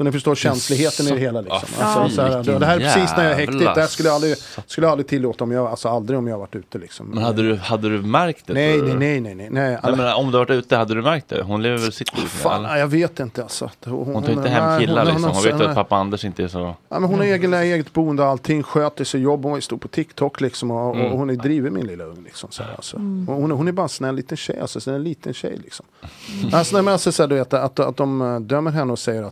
Så ni förstår känsligheten i det hela liksom. Alltså, så här, det här är precis när jag är häktigt. Det här skulle jag aldrig tillåta om jag varit ute liksom. Men hade du märkt det? Nej. Men om du varit ute hade du märkt det. Hon lever väl sitt liv. Fan, jag vet inte alltså. Hon tar inte hem killar liksom. Hon vet att pappa Anders inte är så. Ja, men hon har eget boende, allting, sköter sig, jobb, hon är stor på TikTok liksom, och hon är driven min lilla ung liksom så här, alltså. Hon är bara en snäll liten tjej alltså, så en liten tjej liksom. Alltså när så här, du vet att de dömer henne och säger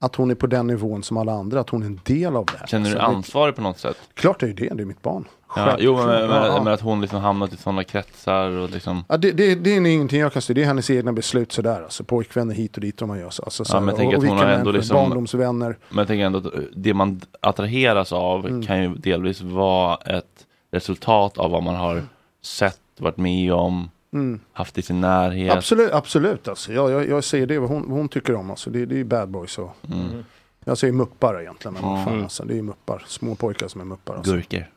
att hon är på den nivån som alla andra, att hon är en del av det här. Känner du ansvar på något sätt? Klart är det är mitt barn. Ja, jo, men att hon liksom hamnat i sådana kretsar och liksom... Ja, det är ingenting jag kan se. Det är hennes egna beslut sådär. Alltså, pojkvänner hit och dit och man gör så. Alltså, ja, men jag tänker att hon har ändå liksom... Barndomsvänner. Men jag tänker ändå att det man attraheras av kan ju delvis vara ett resultat av vad man har sett, varit med om, haft i sin närhet. Absolut, absolut. Alltså. Jag säger det, hon tycker om. Alltså. Det är ju bad boys. Och, jag säger muppar egentligen. Men fan, alltså. Det är ju muppar. Små pojkar som är muppar. Alltså. Gurker.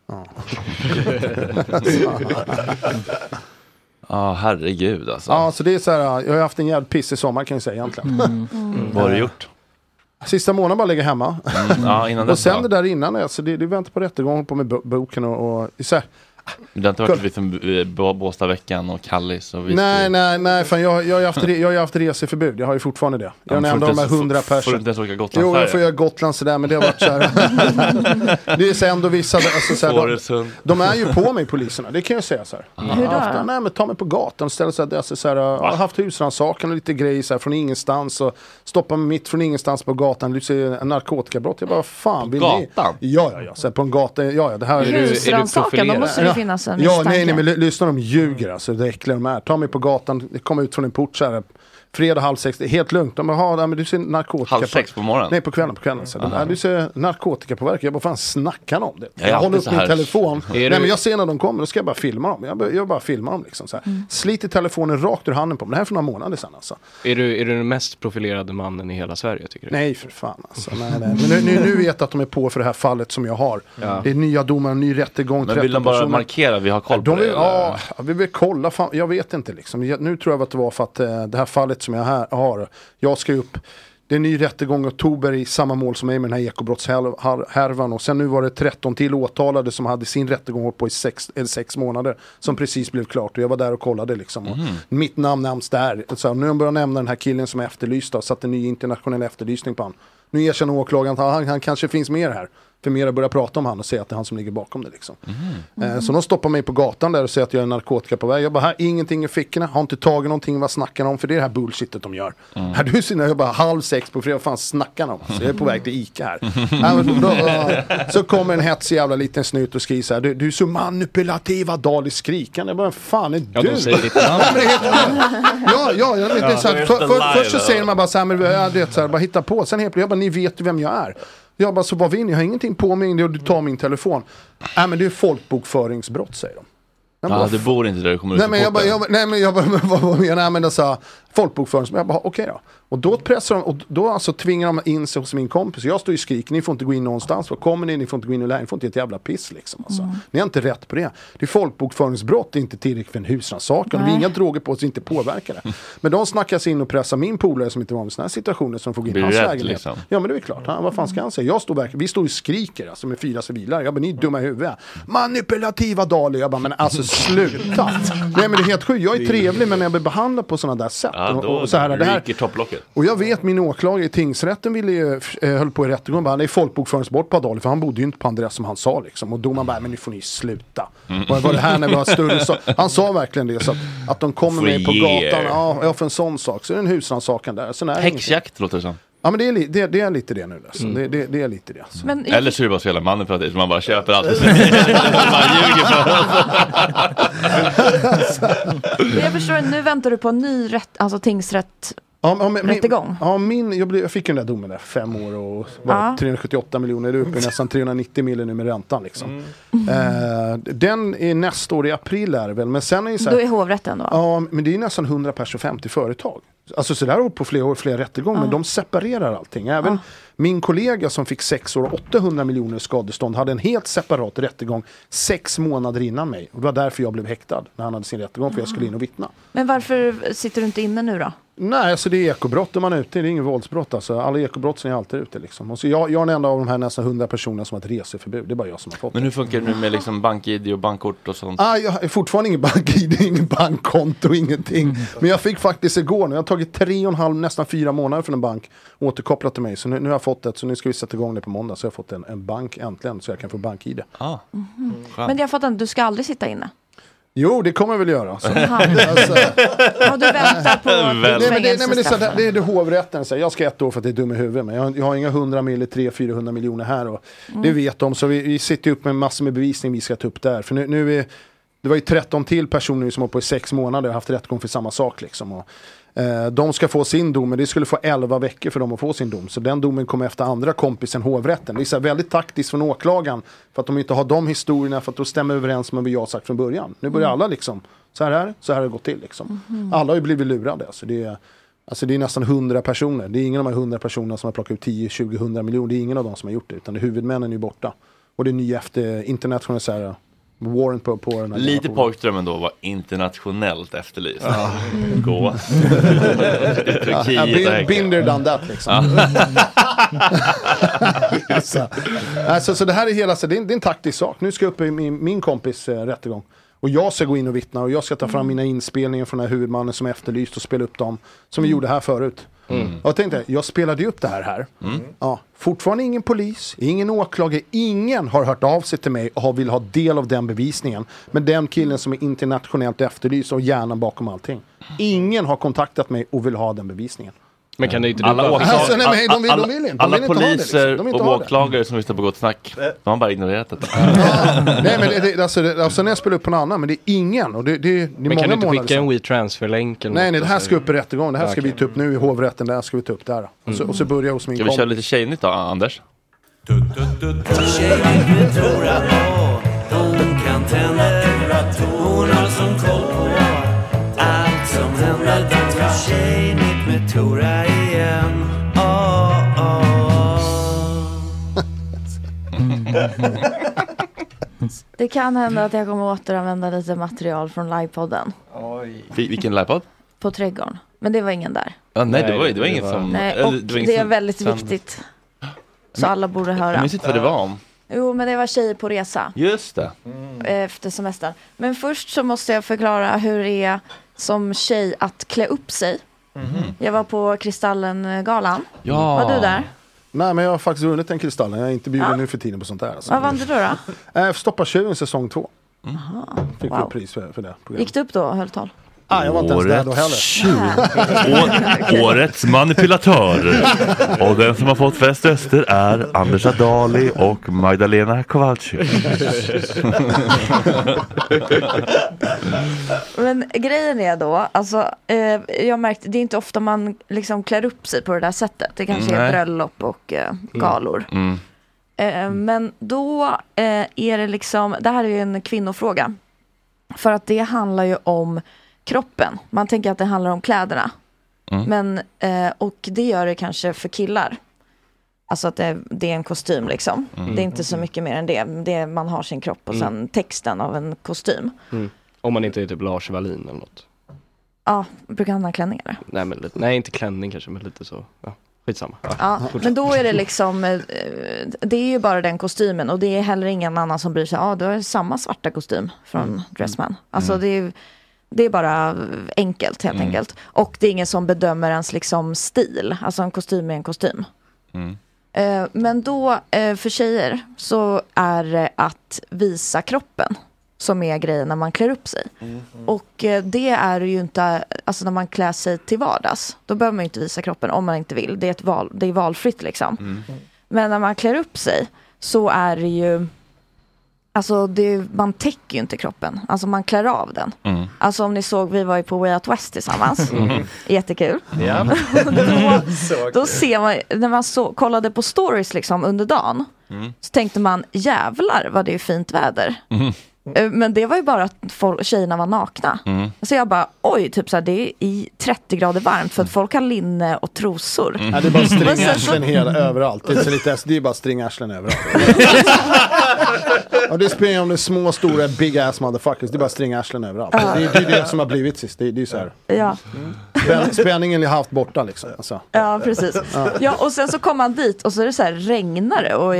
Ja, herregud. Alltså. Ja, så det är så här, jag har haft en jävla piss i sommar kan jag säga egentligen. Vad har du gjort? Sista månaden bara ligga hemma. Innan och sen det där innan, alltså, det väntar på rättegång på med boken och så här. Det har inte varit Båstadveckan och Kallis och nej, fan, jag har haft reseförbud. Jag har ju fortfarande det. Jag nämnde de här 100 personer. Jo, jag får göra Gotland sådär, men det har varit så här. Det är så ändå vissa alltså, så här, de är ju på mig, poliserna. Det kan jag säga så här. Nej, men ta mig på gatan, ställa så här, så här, jag har haft husrannsakan och lite grejer så här, från ingenstans och stoppa mig mitt från ingenstans på gatan. Det är en narkotikabrott. Jag bara fan, vill ni? Ja, så här, på en gata. Ja, det här husrannsakan, de måste ju finnas en misstanke. Nej, men lyssna, de ljuger alltså, det är äckliga de är. Ta mig på gatan, kom ut från en port så här, fredag 5:30, helt lugnt. De bara, men du ser narkotika. 5:30 på morgonen? Nej, på kvällen. Så, du ser narkotikapåverkan. Jag bara, fan, snackar om det. Jag håller upp min telefon. Nej, men jag ser när de kommer, då ska jag bara filma dem. Jag bara filmar dem liksom så här. Sliter telefonen rakt ur handen på dem. Det här är för några månader sedan alltså. Är du den mest profilerade mannen i hela Sverige, tycker du? Nej, för fan alltså. Nej. Men nu vet jag att de är på för det här fallet som jag har. Ja. Det är nya domar, ny rättegång. Men vill de bara personer markera, vi har koll på de, det? Ja, vi vill kolla. Fan, jag vet inte liksom. Nu tror jag att det var för att det här fallet som jag har. Jag ska upp. Det är en ny rättegång i oktober i samma mål som är med den här ekobrottshärvan. Och sen nu var det 13 till åtalade som hade sin rättegång på i 6 månader som precis blev klart. Och jag var där och kollade liksom. Och mitt namn nämns där. Så nu börjar jag nämna den här killen som är efterlyst och satt en ny internationell efterlysning på han. Nu erkänner åklagaren att han kanske finns mer här. För mer att börja prata om han och säga att det är han som ligger bakom det liksom. Så de stoppar mig på gatan där och säger att jag är narkotika på väg. Jag bara, här, ingenting i fickorna. Har inte tagit någonting, vad snackar de om? För det är det här bullshitet de gör. Här du ser när jag bara 5:30 på fredag, vad fan snackar de om? Så jag är på väg till Ica här. Så kommer en hetsig jävla liten snut och skriker så här, du är så manipulativ, Adali, skrikande. Jag bara, fan är du? Ja, de säger lite jag vet inte. Först så säger man bara så här, men jag vet så här, bara hitta på. Sen helt plötsligt, jag bara, ni vet ju vem jag är. Jag bara, så vad vinner? Jag har ingenting på mig och du tar min telefon. Nej, men det är folkbokföringsbrott, säger de. Ja, det bor inte där du kommer ut. Nej, men jag sa folkbokföringsbrott. Jag bara, okej då. Och då pressar de, och då alltså tvingar de in sig hos min kompis. Jag står i skrik, ni får inte gå in någonstans. Och kommer ni får inte gå in och lära, ni får inte ett jävla piss liksom. Alltså. Ni har inte rätt på det. Det är folkbokföringsbrott, det är inte tillräckligt för en husrannsakan. Det är inga droger på oss, inte påverkar det. Men de snackas in och pressar min polare som inte var med sådana här situationer som får gå in i hans lägenhet. Liksom. Ja, men det är klart. Vad fan ska han säga? Vi står och skriker alltså, med 4 civilar. Jag bara, ni är dumma i huvudet. Manipulativa Dali. Jag bara, men alltså sluta. Nej, men det är helt sjukt. Jag är trevlig, men jag blir behandlad på sådana där sätt. Ja, och så här, det här. Och jag vet, min åklagare i tingsrätten ville ju, höll på i rättegången, bara, nej, folkbokföringsbrott på Adali, för han bodde ju inte på Andreas som han sa liksom. Och domaren bara, men nu får ni sluta. Och var det här när vi var större, så han sa verkligen det, så att de kommer med på gatan, ja, för en sån sak, så är det en husrannsakan där. Sen är häxjakt låter det som. Ja, men det är lite det nu. Alltså. Det är lite det. Alltså. Men, eller så är det bara så hela mannen för att man bara köper allt. Man ljuger för oss. Jag förstår, nu väntar du på en ny rätt, alltså tingsrätt. Jag fick ju den där domen där 5 år och var 378 miljoner. Det är uppe i nästan 390 miljoner nu med räntan liksom. Den är nästa år i april är det väl, men sen är det så här, då är hovrätten då. Ja, men det är nästan 100 personer, 50 företag. Alltså så där har på flera år, flera rättegångar, men de separerar allting. Även min kollega som fick 6 år och 800 miljoner skadestånd hade en helt separat rättegång 6 månader innan mig. Och det var därför jag blev häktad när han hade sin rättegång, för jag skulle in och vittna. Men varför sitter du inte inne nu då? Nej, alltså det är ekobrott man är ute, det är ingen våldsbrott alltså. Alla ekobrott som är alltid ute liksom. Och så jag är en enda av de här nästan 100 personerna som har ett reseförbud, det är bara jag som har fått. Men hur funkar det nu med liksom bank-ID och bankkort och sånt? Jag har fortfarande ingen bank-ID, ingen bankkonto, ingenting. Men jag fick faktiskt igår, nu jag har tagit 3,5, nästan 4 månader från en bank återkopplat till mig, så nu har jag fått ett, så nu ska vi sätta igång det på måndag, så jag har fått en bank äntligen, så jag kan få bank-ID. Men jag har fått en, du ska aldrig sitta inne. Jo, det kommer jag väl göra. Alltså. Du väntar på det är det hovrätten. Så jag ska 1 år för att det är dum i huvudet. Men jag har inga 300-400 miljoner här. Och det vet de. Så vi sitter upp med massor med bevisning vi ska ta upp där. För nu är Det var ju 13 till personer som har på i 6 månader och haft rättegång för samma sak liksom. Och, de ska få sin dom, men det skulle få 11 veckor för dem att få sin dom. Så den domen kommer efter andra kompisen hovrätten. Det är så här väldigt taktiskt från åklagaren för att de inte har de historierna, för att då stämmer överens med vad jag sagt från början. Nu börjar alla liksom, så här har det gått till liksom. Mm. Alla har ju blivit lurade. Alltså det är nästan 100 personer. Det är ingen av de här 100 personerna som har plockat ut 10, 20, 100 miljoner. Det är ingen av dem som har gjort det, utan det huvudmännen är borta. Och det är ny efter internationella så här, Warren på den här lite Parkströmmen då var internationellt efterlyst. Ja. Mm. Gå. Binder done that liksom. alltså, det här är hela, så det är en taktisk sak. Nu ska jag upp i min kompis rättegång. Och jag ska gå in och vittna, och jag ska ta fram mina inspelningar från den här huvudmannen som är efterlyst och spela upp dem som vi gjorde här förut. Mm. Och jag tänkte, jag spelade ju upp det här. Mm. Ja, fortfarande ingen polis, ingen åklagare, ingen har hört av sig till mig och vill ha del av den bevisningen. Men den killen som är internationellt efterlyst och hjärnan bakom allting. Ingen har kontaktat mig och vill ha den bevisningen. Men kan det inte alla poliser och åklagare som visste på Gott Snack, de har bara ignorerat detta. Nej, men alltså när jag spelar upp på någon annan, men det är ingen. Och det är men kan du inte skicka en WeTransfer-länk? Nej, det här ska upp i rättegång. Det här ska vi ta upp nu i hovrätten. Det här ska vi ta upp där. Och så börjar hos min kompis. Ska vi köra lite tjejnytt då, Anders? Tjejnytt Tora, de kan tända kuratorer som koll på allt som händer. Tjejnytt med Tora. Det kan hända att jag kommer att återanvända lite material från livepodden. Oj. Vilken livepodd? På Trädgården. Men det var ingen där. Ah, nej, det var ingen som... Nej, och det är väldigt viktigt. Så alla borde höra. Jag minns inte vad det var om. Jo, men det var tjejer på resa. Just det. Efter semestern. Men först så måste jag förklara hur det är som tjej att klä upp sig. Mm-hmm. Jag var på Kristallengalan. Ja. Var du där? Nej, men jag har faktiskt runnit en Kristallen. Jag är inte bjuden nu för tiden på sånt här. Alltså. Vad vann du då? Stoppa tjuven säsong 2. Aha, fick du pris för det programmet. Gick du upp då och höll tal? Ah, jag var inte ens där då heller. Årets manipulatör. Och den som har fått flest röster är Anders Adali och Magdalena Kovalski. Men grejen är då, alltså, jag märkte, det är inte ofta man liksom klär upp sig på det där sättet. Det kanske är bröllop och galor. Mm. Men då är det liksom, det här är ju en kvinnofråga. För att det handlar ju om kroppen. Man tänker att det handlar om kläderna. Mm. Men, och det gör det kanske för killar. Alltså att det är en kostym liksom. Mm. Det är inte så mycket mer än det. Det man har sin kropp och sen texten av en kostym. Mm. Om man inte är typ Lars Wallin eller något. Ja, brukar han ha klänning eller? Nej, men lite, inte klänning kanske, men lite så. Ja, skitsamma. Ja, men då är det liksom, det är ju bara den kostymen. Och det är heller ingen annan som bryr sig. Ja, du har samma svarta kostym från Dressman. Alltså det är ju... Det är bara enkelt, helt enkelt. Och det är ingen som bedömer ens liksom stil. Alltså en kostym är en kostym. Mm. Men då, för tjejer, så är det att visa kroppen som är grejen när man klär upp sig. Och det är ju inte... Alltså när man klär sig till vardags, då behöver man ju inte visa kroppen om man inte vill. Det är det är valfritt liksom. Men när man klär upp sig så är det ju... Alltså man täcker ju inte kroppen. Alltså man klär av den. Alltså om ni såg, vi var ju på Way Out West tillsammans. Jättekul. Då ser man, när man kollade på stories liksom under dagen, så tänkte man, jävlar vad det är fint väder. Men det var ju bara att tjejerna var nakna. Så jag bara, oj, typ såhär, det är i 30 grader varmt för att folk har linne och trosor. Ja, det är bara stringarslen överallt. Det är bara stringarslen överallt. Och det spelar ju om de små, stora, big ass motherfuckers. Det är bara stringarslen överallt. Det är det som har blivit sist. Det är så här. Ja. Spänningen är haft borta liksom. Alltså. Ja, precis. Ja, och sen så kommer han dit och så är det så här regnare och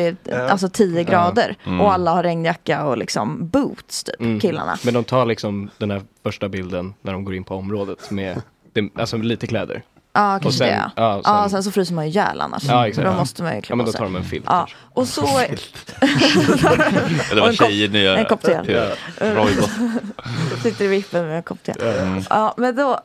alltså 10 grader. Och alla har regnjacka och liksom boots typ, killarna. Men de tar liksom den här första bilden när de går in på området med alltså lite kläder. Ja, kanske det. Sen så fryser man ju ihjäl annars. Ja, exakt. Då måste man ju klä på sig. Ja, men då tar de en filt. Ja, och så... Det var tjejer nu. En kopp te. Sitter i vippen med en kopp te. Ja, men då...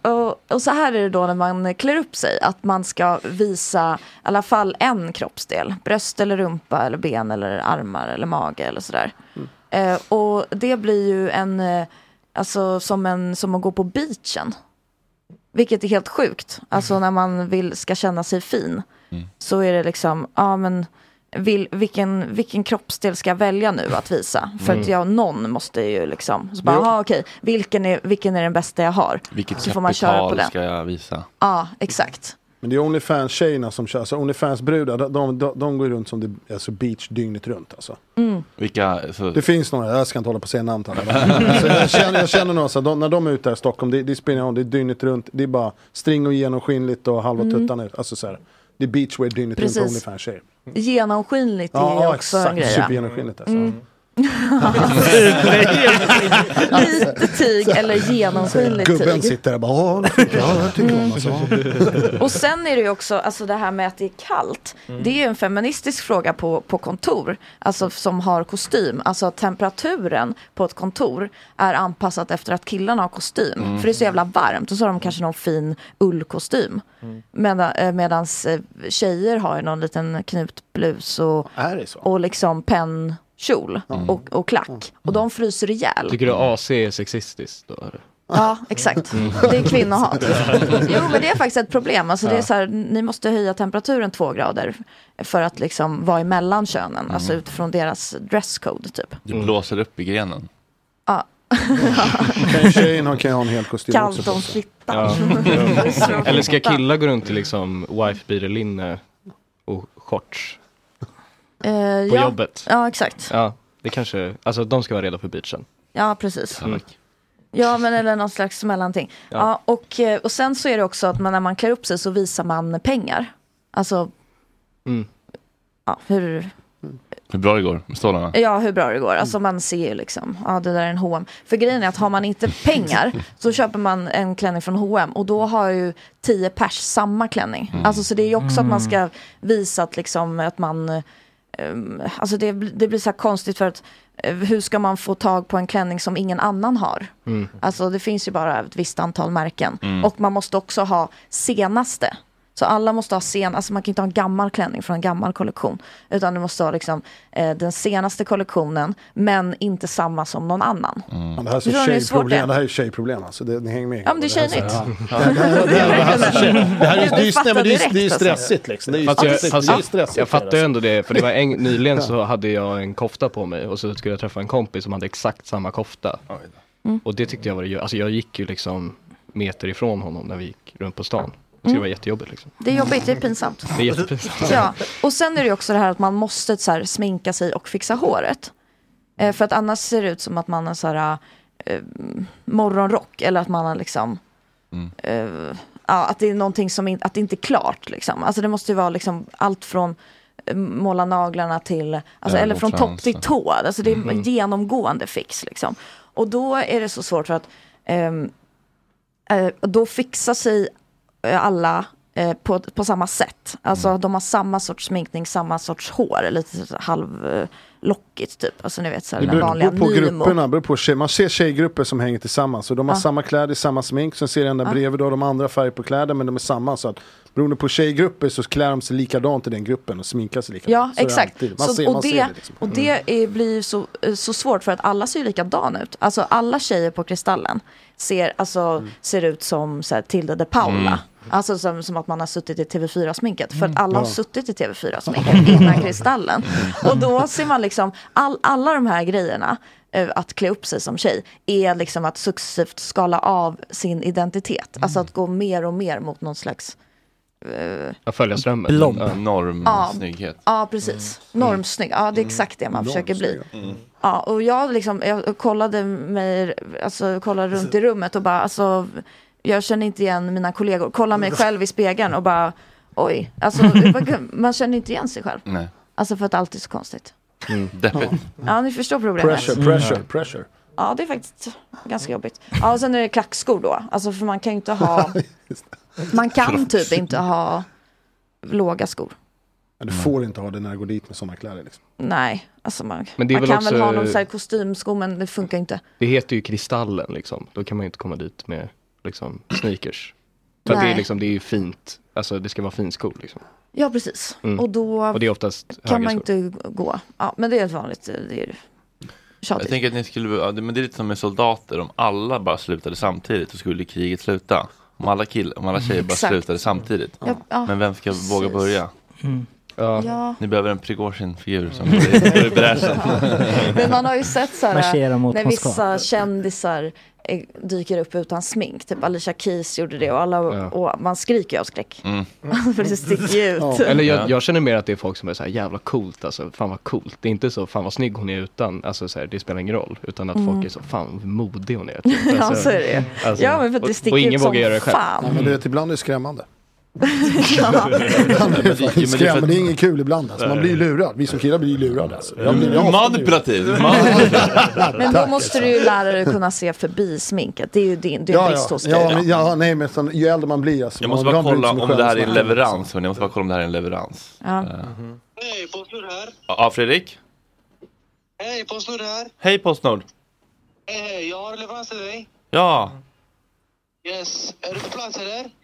Och så här är det då när man klär upp sig. Att man ska visa i alla fall en kroppsdel. Bröst eller rumpa eller ben eller armar eller mage eller sådär. Och det blir ju en... alltså som att gå på beachen. Vilket är helt sjukt. Alltså när man ska känna sig fin, så är det liksom, ja men vilken kroppsdel ska jag välja nu att visa? För att jag någon måste ju liksom, så bara, okej, vilken är den bästa jag har? Vilket så får man köra på den. Ska jag visa? Ja, exakt. Men det är OnlyFans-tjejerna som kör, alltså OnlyFans-brudar, de går runt som det, alltså beach dygnet runt alltså. Vilka, så... Det finns några, jag ska inte hålla på att säga namn. Alltså, jag känner några, så de, när de är ute här i Stockholm, det spinner om, det är dygnet runt, det är bara string och genomskinligt och halva tuttan ut, alltså så här. Det är beachwear dygnet runt på OnlyFans-tjejer. Genomskinligt är också en grej. Ja, exakt, supergenomskinligt alltså. Lite tyg eller genomskinligt tyg. Gubben sitter där och bara och sen är det ju också alltså det här med att det är kallt. Det är ju en feministisk fråga på kontor, alltså som har kostym. Alltså temperaturen på ett kontor är anpassat efter att killarna har kostym, för det är så jävla varmt och så har de kanske någon fin ullkostym, medans tjejer har ju någon liten knutblus och liksom penn kjol och klack. Och de fryser ihjäl. Tycker du AC är sexistiskt då? Ja, exakt. Det är kvinnohat. Jo, men det är faktiskt ett problem. Alltså, det är så här, ni måste höja temperaturen 2 grader för att liksom vara emellan könen. Alltså utifrån deras dresscode typ. Det blåser upp i grenen. Ja. Tjejen kan ju ha en hel kostym också. Kaltomsfittan. Eller ska killar gå runt till liksom wife-beater-linne och shorts? På jobbet. Ja, exakt. Ja, det kanske, alltså de ska vara redo för beachen. Ja, precis. Ja, men eller någon slags mellanting. Ja, och sen så är det också att när man klär upp sig så visar man pengar. Alltså ja, hur bra det går med stålarna. Ja, hur bra det går. Alltså man ser ju liksom, ja det där är en H&M. För grejen är att har man inte pengar så köper man en klänning från H&M och då har ju 10 pers samma klänning. Alltså så det är ju också att man ska visa att liksom att man alltså det blir så här konstigt för att hur ska man få tag på en klänning som ingen annan har? Alltså det finns ju bara ett visst antal märken. Och man måste också ha senaste. Så alla måste ha alltså man kan inte ha en gammal klänning från en gammal kollektion. Utan du måste ha liksom, den senaste kollektionen men inte samma som någon annan. Det här är tjejproblem. Alltså, det hänger med. Ja, men det är tjejnytt. Det är stressigt. Jag fattar ju ändå det. För det var nyligen så hade jag en kofta på mig och så skulle jag träffa en kompis som hade exakt samma kofta. Och det tyckte jag var det. Alltså jag gick ju liksom meter ifrån honom när vi gick runt på stan. Det ska vara jättejobbigt liksom. Det är jobbigt, det är pinsamt. Det är jättepinsamt. Ja. Och sen är det också det här att man måste så här, sminka sig och fixa håret. För att annars ser det ut som att man har så här, morgonrock. Eller att man har liksom... att det är någonting som att det inte är klart liksom. Alltså det måste ju vara liksom, allt från måla naglarna till... Alltså, eller från topp till tå. Alltså det är genomgående fix liksom. Och då är det så svårt för att... då fixar sig... alla på samma sätt. Alltså de har samma sorts sminkning, samma sorts hår, lite halvlockigt typ. Alltså ni vet så här, det beror på grupperna, man ser tjejgrupper som hänger tillsammans och de har samma kläder, samma smink, sen ser den där bredvid då de andra färger på kläder men de är samma så att beroende på tjejgrupper så klär de sig likadant i den gruppen och sminkar sig likadant. Ja, exakt. Och det blir så svårt för att alla ser likadana ut. Alltså alla tjejer på Kristallen ser ut som så här, Tilda de Paula. Alltså som att man har suttit i TV4-sminket. För att alla har suttit i TV4-sminket innan Kristallen. Och då ser man liksom alla de här grejerna att klä upp sig som tjej är liksom att successivt skala av sin identitet. Alltså att gå mer och mer mot någon slags följa strömmen. Normsnygghet. Ja, precis. Normsnygg. Ja, det är exakt det man försöker bli. Ja, och jag kollade mig, alltså kollade runt i rummet och bara alltså jag känner inte igen mina kollegor. Kolla mig själv i spegeln och bara oj, alltså man känner inte igen sig själv. Nej. Alltså för att allt är så konstigt. Ja, ni förstår problemet. Pressure. Ja, det är faktiskt ganska jobbigt. Ja, och sen är det klackskor då. Alltså för man kan ju inte ha man kan typ inte ha låga skor. Ja, du får inte ha det när du går dit med sådana kläder liksom. Nej, alltså man kan väl ha någon sån här kostymsko men det funkar inte. Det heter ju Kristallen liksom. Då kan man ju inte komma dit med liksom sneakers. För det är liksom det är ju fint. Alltså det ska vara fin skor liksom. Ja, precis. Och då och det är oftast kan man inte gå. Ja, men det är ett vanligt det är tjatigt. Jag tänker att ni skulle, ja, men det är lite som med soldater, om alla bara slutade samtidigt så skulle kriget sluta. Om alla tjejer bara slutade samtidigt. Ja. Ja. Men vem ska våga börja? Mm. Ja. Ni behöver en Prigozjin-figur som går i bräschen. Men man har ju sett så här, när vissa kändisar dyker upp utan smink, typ Alicia Keys gjorde det, och alla och man skriker av skräck. För det sticker ut. Ja. Eller jag känner mer att det är folk som är så här jävla coolt, alltså fan vad coolt. Det är inte så fan vad snygg hon är, utan alltså så här, det spelar ingen roll, utan att folk är så fan modig hon är. Typ. Alltså, ja, så är det. Alltså, ja, men för att det sticker ut som det fan. Ja, men det är ibland är skrämmande. Men det är inget kul ibland alltså. Man blir lurad, vi som killar blir lurade alltså. Manipulativ. Men då måste du ju lära dig kunna se förbi sminket. Det är ju din brist hos dig. Nej, men sen, ju äldre man blir alltså, jag måste bara kolla om det här är en leverans. Hej, Postnord här. Ja, Fredrik. Hej, Postnord här. Hej, Postnord. Hej, jag har leverans till dig. Ja. Yes, är du på plats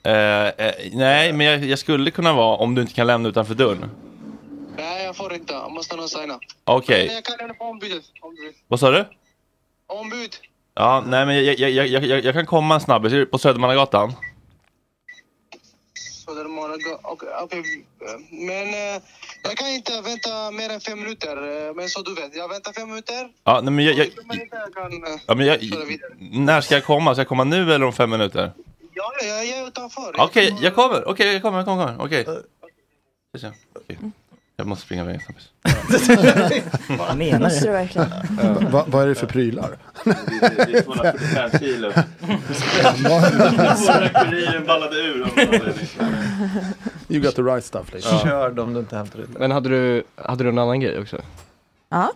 eller? Nej, men jag skulle kunna vara om du inte kan lämna utanför dörren. Nej, jag får inte. Jag måste nog signa. Okej. Men jag kan lämna på ombudet. Vad sa du? Ombud. Ja, nej men jag kan komma snabbt på Södermannagatan. Okej. Men jag kan inte vänta mer än 5 minuter. Men så du vet, jag väntar 5 minuter. Ja, nej, men när ska jag komma? Ska jag komma nu eller om 5 minuter? Ja, jag är utanför. Okej, jag kommer. Okej, jag kommer. Okej. Jag måste springa iväg snabbt. Vad menar du verkligen? Vad är det för prylar? Det är 245 kilo. Våra kuriren ballade ur. You got the right stuff. Kör dem du inte hämtar ut. Men hade du en annan grej också? Ja.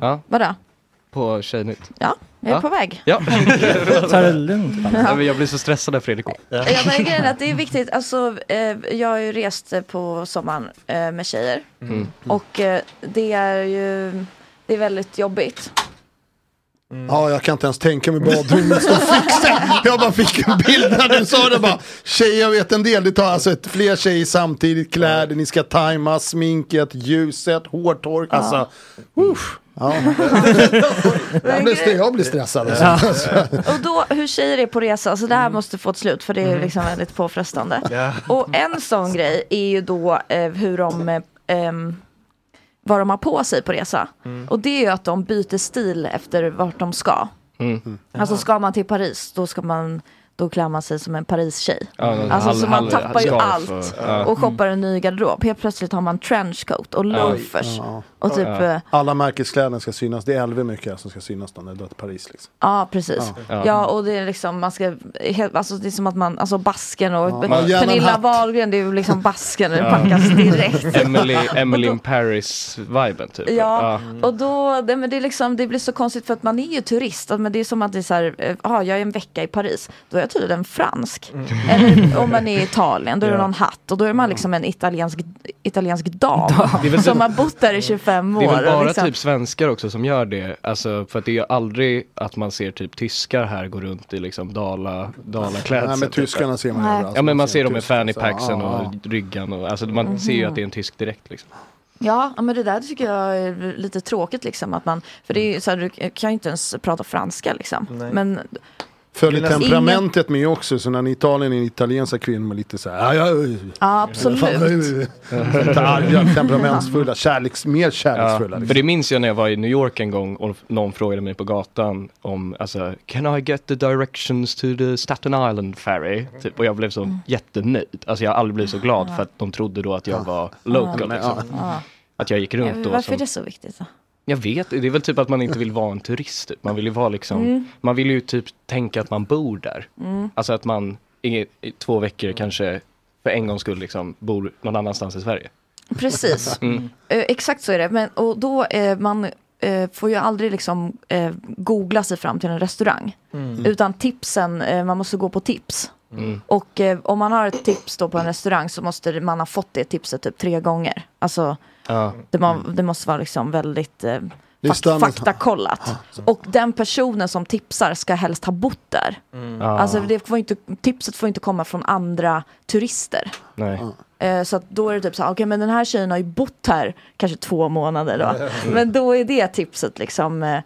Ja. Vadå? På Tjejnytt. Ja. Jag är på väg. Ja. Ta det lugnt. Jag blir så stressad där, Fredrik. Ja. Men grejen är att det är viktigt. Alltså, jag har ju rest på sommaren med tjejer. Mm. Och det är väldigt jobbigt. Mm. Ja, jag kan inte ens tänka mig badrummet stå fixat. Jag bara fick en bild när du sa det bara. Tjejer vet en del, det tar alltså fler tjejer samtidigt, kläder, ni ska tajma, sminket, ljuset, hårtork. Ja. Alltså, ja. Jag blir stressad alltså. Och då, hur tjejer är på resa, alltså det här måste få ett slut, för det är liksom väldigt påfrestande. Och en sån grej är ju då hur de vad de har på sig på resa. Och det är ju att de byter stil efter vart de ska. Alltså ska man till Paris, då klär man sig som en Paris-tjej. Alltså så man tappar ju allt och shoppar en ny garderob. Helt plötsligt har man trenchcoat och loafers. Och typ, alla märkeskläder ska synas. Det är LV mycket som ska synas då när det är Paris liksom. Ja, precis. Ja, och det är liksom man ska alltså det är som att man alltså basken och Pernilla Wahlgren, det är ju liksom basken och packas direkt. Emily in Paris viben typ. Ja. Och då det är liksom, det blir så konstigt för att man är ju turist, men det är som att det är så här, jag är en vecka i Paris. Då är jag tydligen fransk. Eller om man är i Italien, då är det någon hatt. Och då är man liksom en italiensk dam som har bott där i 25 år. Det är väl bara liksom typ svenskar också som gör det. Alltså, för att det är aldrig att man ser typ tyskar här gå runt i liksom dalaklädsel. Nej, men tyskarna typ ser man ju. Alltså, ja, men man ser dem i fannypacksen och ryggen. Och, alltså, man ser ju att det är en tysk direkt liksom. Ja, men det där tycker jag är lite tråkigt liksom. Att man, för det är ju så här, du kan ju inte ens prata franska liksom. Nej. Men följer temperamentet med också, så när Italien är en italienska kvinna med lite så här, absolut. Temperamentsfulla, mer kärleksfulla. Liksom. För det minns jag när jag var i New York en gång och någon frågade mig på gatan om, alltså, can I get the directions to the Staten Island ferry? Typ, och jag blev så jättenöjd. Alltså jag har aldrig blivit så glad för att de trodde då att jag var local. Att jag gick runt då. Varför är det så viktigt då? Jag vet, det är väl typ att man inte vill vara en turist. Man vill ju vara liksom, man vill ju typ tänka att man bor där. Alltså att man i 2 veckor kanske för en gångs skull liksom bor någon annanstans i Sverige. Precis. Exakt så är det. Men, och då man får ju aldrig liksom googla sig fram till en restaurang. Utan tipsen, man måste gå på tips. Och om man har ett tips då på en restaurang så måste man ha fått det tipset typ 3 gånger. Alltså det måste vara liksom väldigt faktakollat. Och den personen som tipsar ska helst ha bott där. Alltså tipset får inte komma från andra turister. Nej. Så att då är det typ så här, okej, men den här tjejen har ju bott här kanske 2 månader då. Men då är det tipset liksom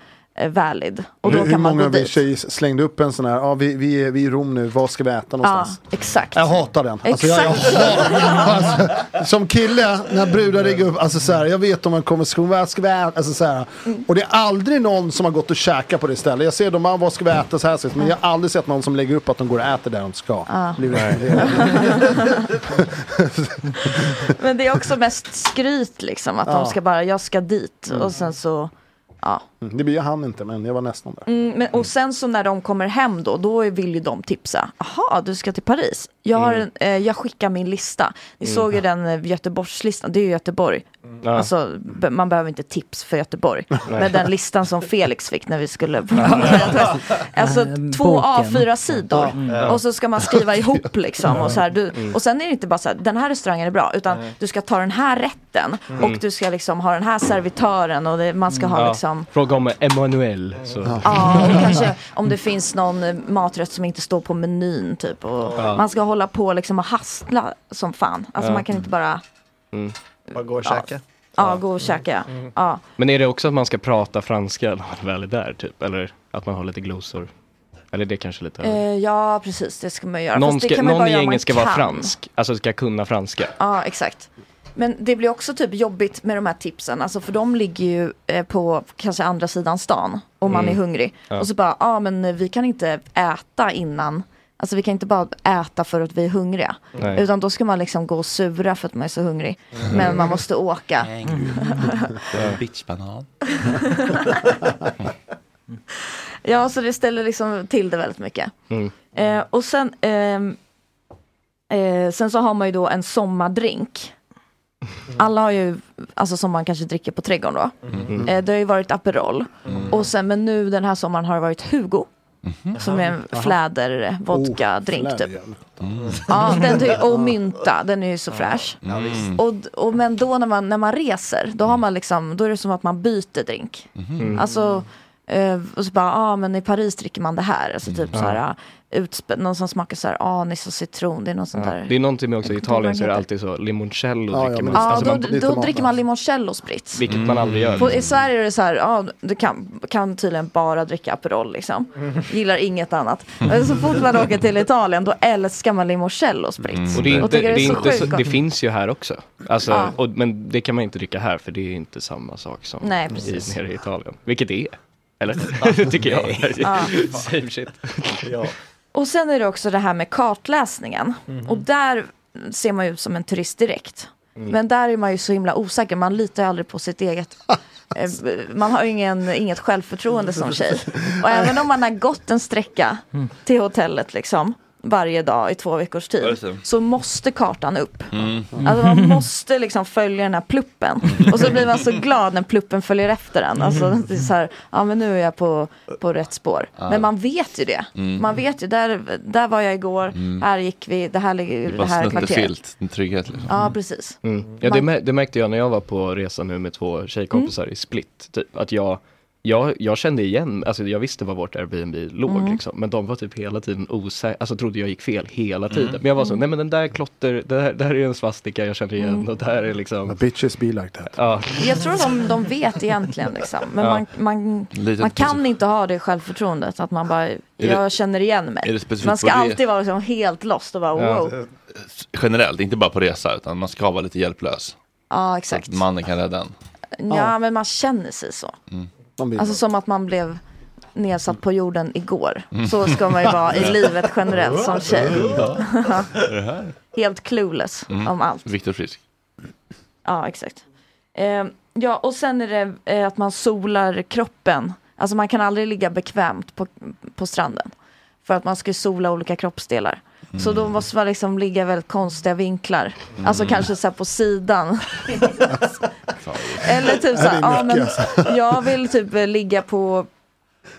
valid. Och då hur kan man många av vi tjejer slängde upp en sån här, vi är i Rom nu, vad ska vi äta någonstans? Ja, exakt. Jag hatar den. Alltså, jag hatar den. Som kille, när brudar rigger upp, alltså så här, jag vet om man kommer så vad ska vi äta? Alltså, så här. Och det är aldrig någon som har gått och käka på det stället. Jag ser dem, vad ska vi äta? Så här, så, men jag har aldrig sett någon som lägger upp att de går och äter där de ska. Ja. Men det är också mest skryt liksom, att de ska bara, jag ska dit. Och sen så... Ja. Det blir han inte, men jag var nästan där. Men, och sen så när de kommer hem då vill ju de tipsa. Aha, du ska till Paris. Jag skickar min lista. Ni såg ju den Göteborgslistan. Det är ju Göteborg. Alltså, man behöver inte tips för Göteborg. Men den listan som Felix fick när vi skulle... alltså 2 A4-sidor. Och så ska man skriva ihop liksom. Och, så här, och sen är det inte bara så här, den här restaurangen är bra. Utan du ska ta den här rätten. Och du ska liksom ha den här servitören. Och man ska ha liksom... Fråga om Emanuel så. Ja, och kanske om det finns någon maträtt som inte står på menyn typ, och man ska hålla på liksom och hastla som fan. Alltså man kan inte bara gå och käka. Ja, gå och käka. Ja. Men är det också att man ska prata franska när man väl är där typ, eller att man har lite glosor? Eller det kanske lite... ja, precis, det ska man göra. Någon i gänget ska vara fransk, alltså ska kunna franska. Ja, exakt. Men det blir också typ jobbigt med de här tipsen. Alltså för de ligger ju på kanske andra sidan stan. Om man är hungrig. Ja. Och så bara, men vi kan inte äta innan. Alltså vi kan inte bara äta för att vi är hungriga. Nej. Utan då ska man liksom gå och sura för att man är så hungrig. Men man måste åka. Bitchbanan. Ja, så det ställer liksom till det väldigt mycket. Och sen så har man ju då en sommardrink. Alla har ju, alltså som man kanske dricker på trädgården då. Det har ju varit Aperol. Och sen, men nu den här sommaren har det varit Hugo. Som är en fläder vodka-drink typ. Ja, och mynta, den är ju så fräsch. Och men då när man reser, då har man liksom, då är det som att man byter drink. Alltså och så bara, men i Paris dricker man det här. Alltså typ så här någon som smakar så här anis och citron. Det är något sånt där. Det är någonting med också i Italien, så är det alltid så limoncello dricker man. Alltså då dricker man limoncello spritz, vilket man aldrig gör. I Sverige är det så här, du kan tydligen bara dricka Aperol liksom. Gillar inget annat. Men så fort man åker till Italien, då älskar man limoncello spritz. Och det finns ju här också. Alltså, men det kan man inte dricka här, för det är inte samma sak som nere i Italien. Vilket är eller tycker jag. Same shit. Och sen är det också det här med kartläsningen. Och där ser man ju ut som en turist direkt. Men där är man ju så himla osäker. Man litar ju aldrig på sitt eget. Man har ju inget självförtroende som tjej. Och även om man har gått en sträcka till hotellet liksom, varje dag i 2 veckors tid, så måste kartan upp. Alltså man måste liksom följa den här pluppen. Och så blir man så glad när pluppen följer efter den. Alltså det är så här, men nu är jag på rätt spår. Men man vet ju det. Man vet ju, där var jag igår, här gick vi, det här ligger ju det här kvarteret. En trygghet liksom. Ja, precis. Ja, det märkte jag när jag var på resa nu med 2 tjejkompisar i Split, typ, att jag kände igen, alltså jag visste var vårt Airbnb låg liksom, men de var typ hela tiden osäkra, alltså trodde jag gick fel hela tiden, men jag var så, nej men den där klotter, det här är en svastika, jag känner igen, och det här är liksom... Bitches be like that. Ja. Jag tror de vet egentligen liksom, men man kan inte ha det självförtroendet, att man bara, jag känner igen mig. Man ska alltid vara liksom helt lost och bara wow. Generellt, inte bara på resa, utan man ska vara lite hjälplös. Ja, exakt. Så att mannen kan rädda en. Ja, men man känner sig så. Alltså som att man blev nedsatt på jorden igår. Så ska man ju vara i livet generellt som tjej. Helt clueless om allt. Viktor Frisk. Ja, exakt. Ja, och sen är det att man solar kroppen. Alltså man kan aldrig ligga bekvämt på stranden. För att man ska sola olika kroppsdelar. Så då måste man liksom ligga väldigt konstiga vinklar. Alltså kanske så här på sidan. Eller typ så här, men jag vill typ ligga på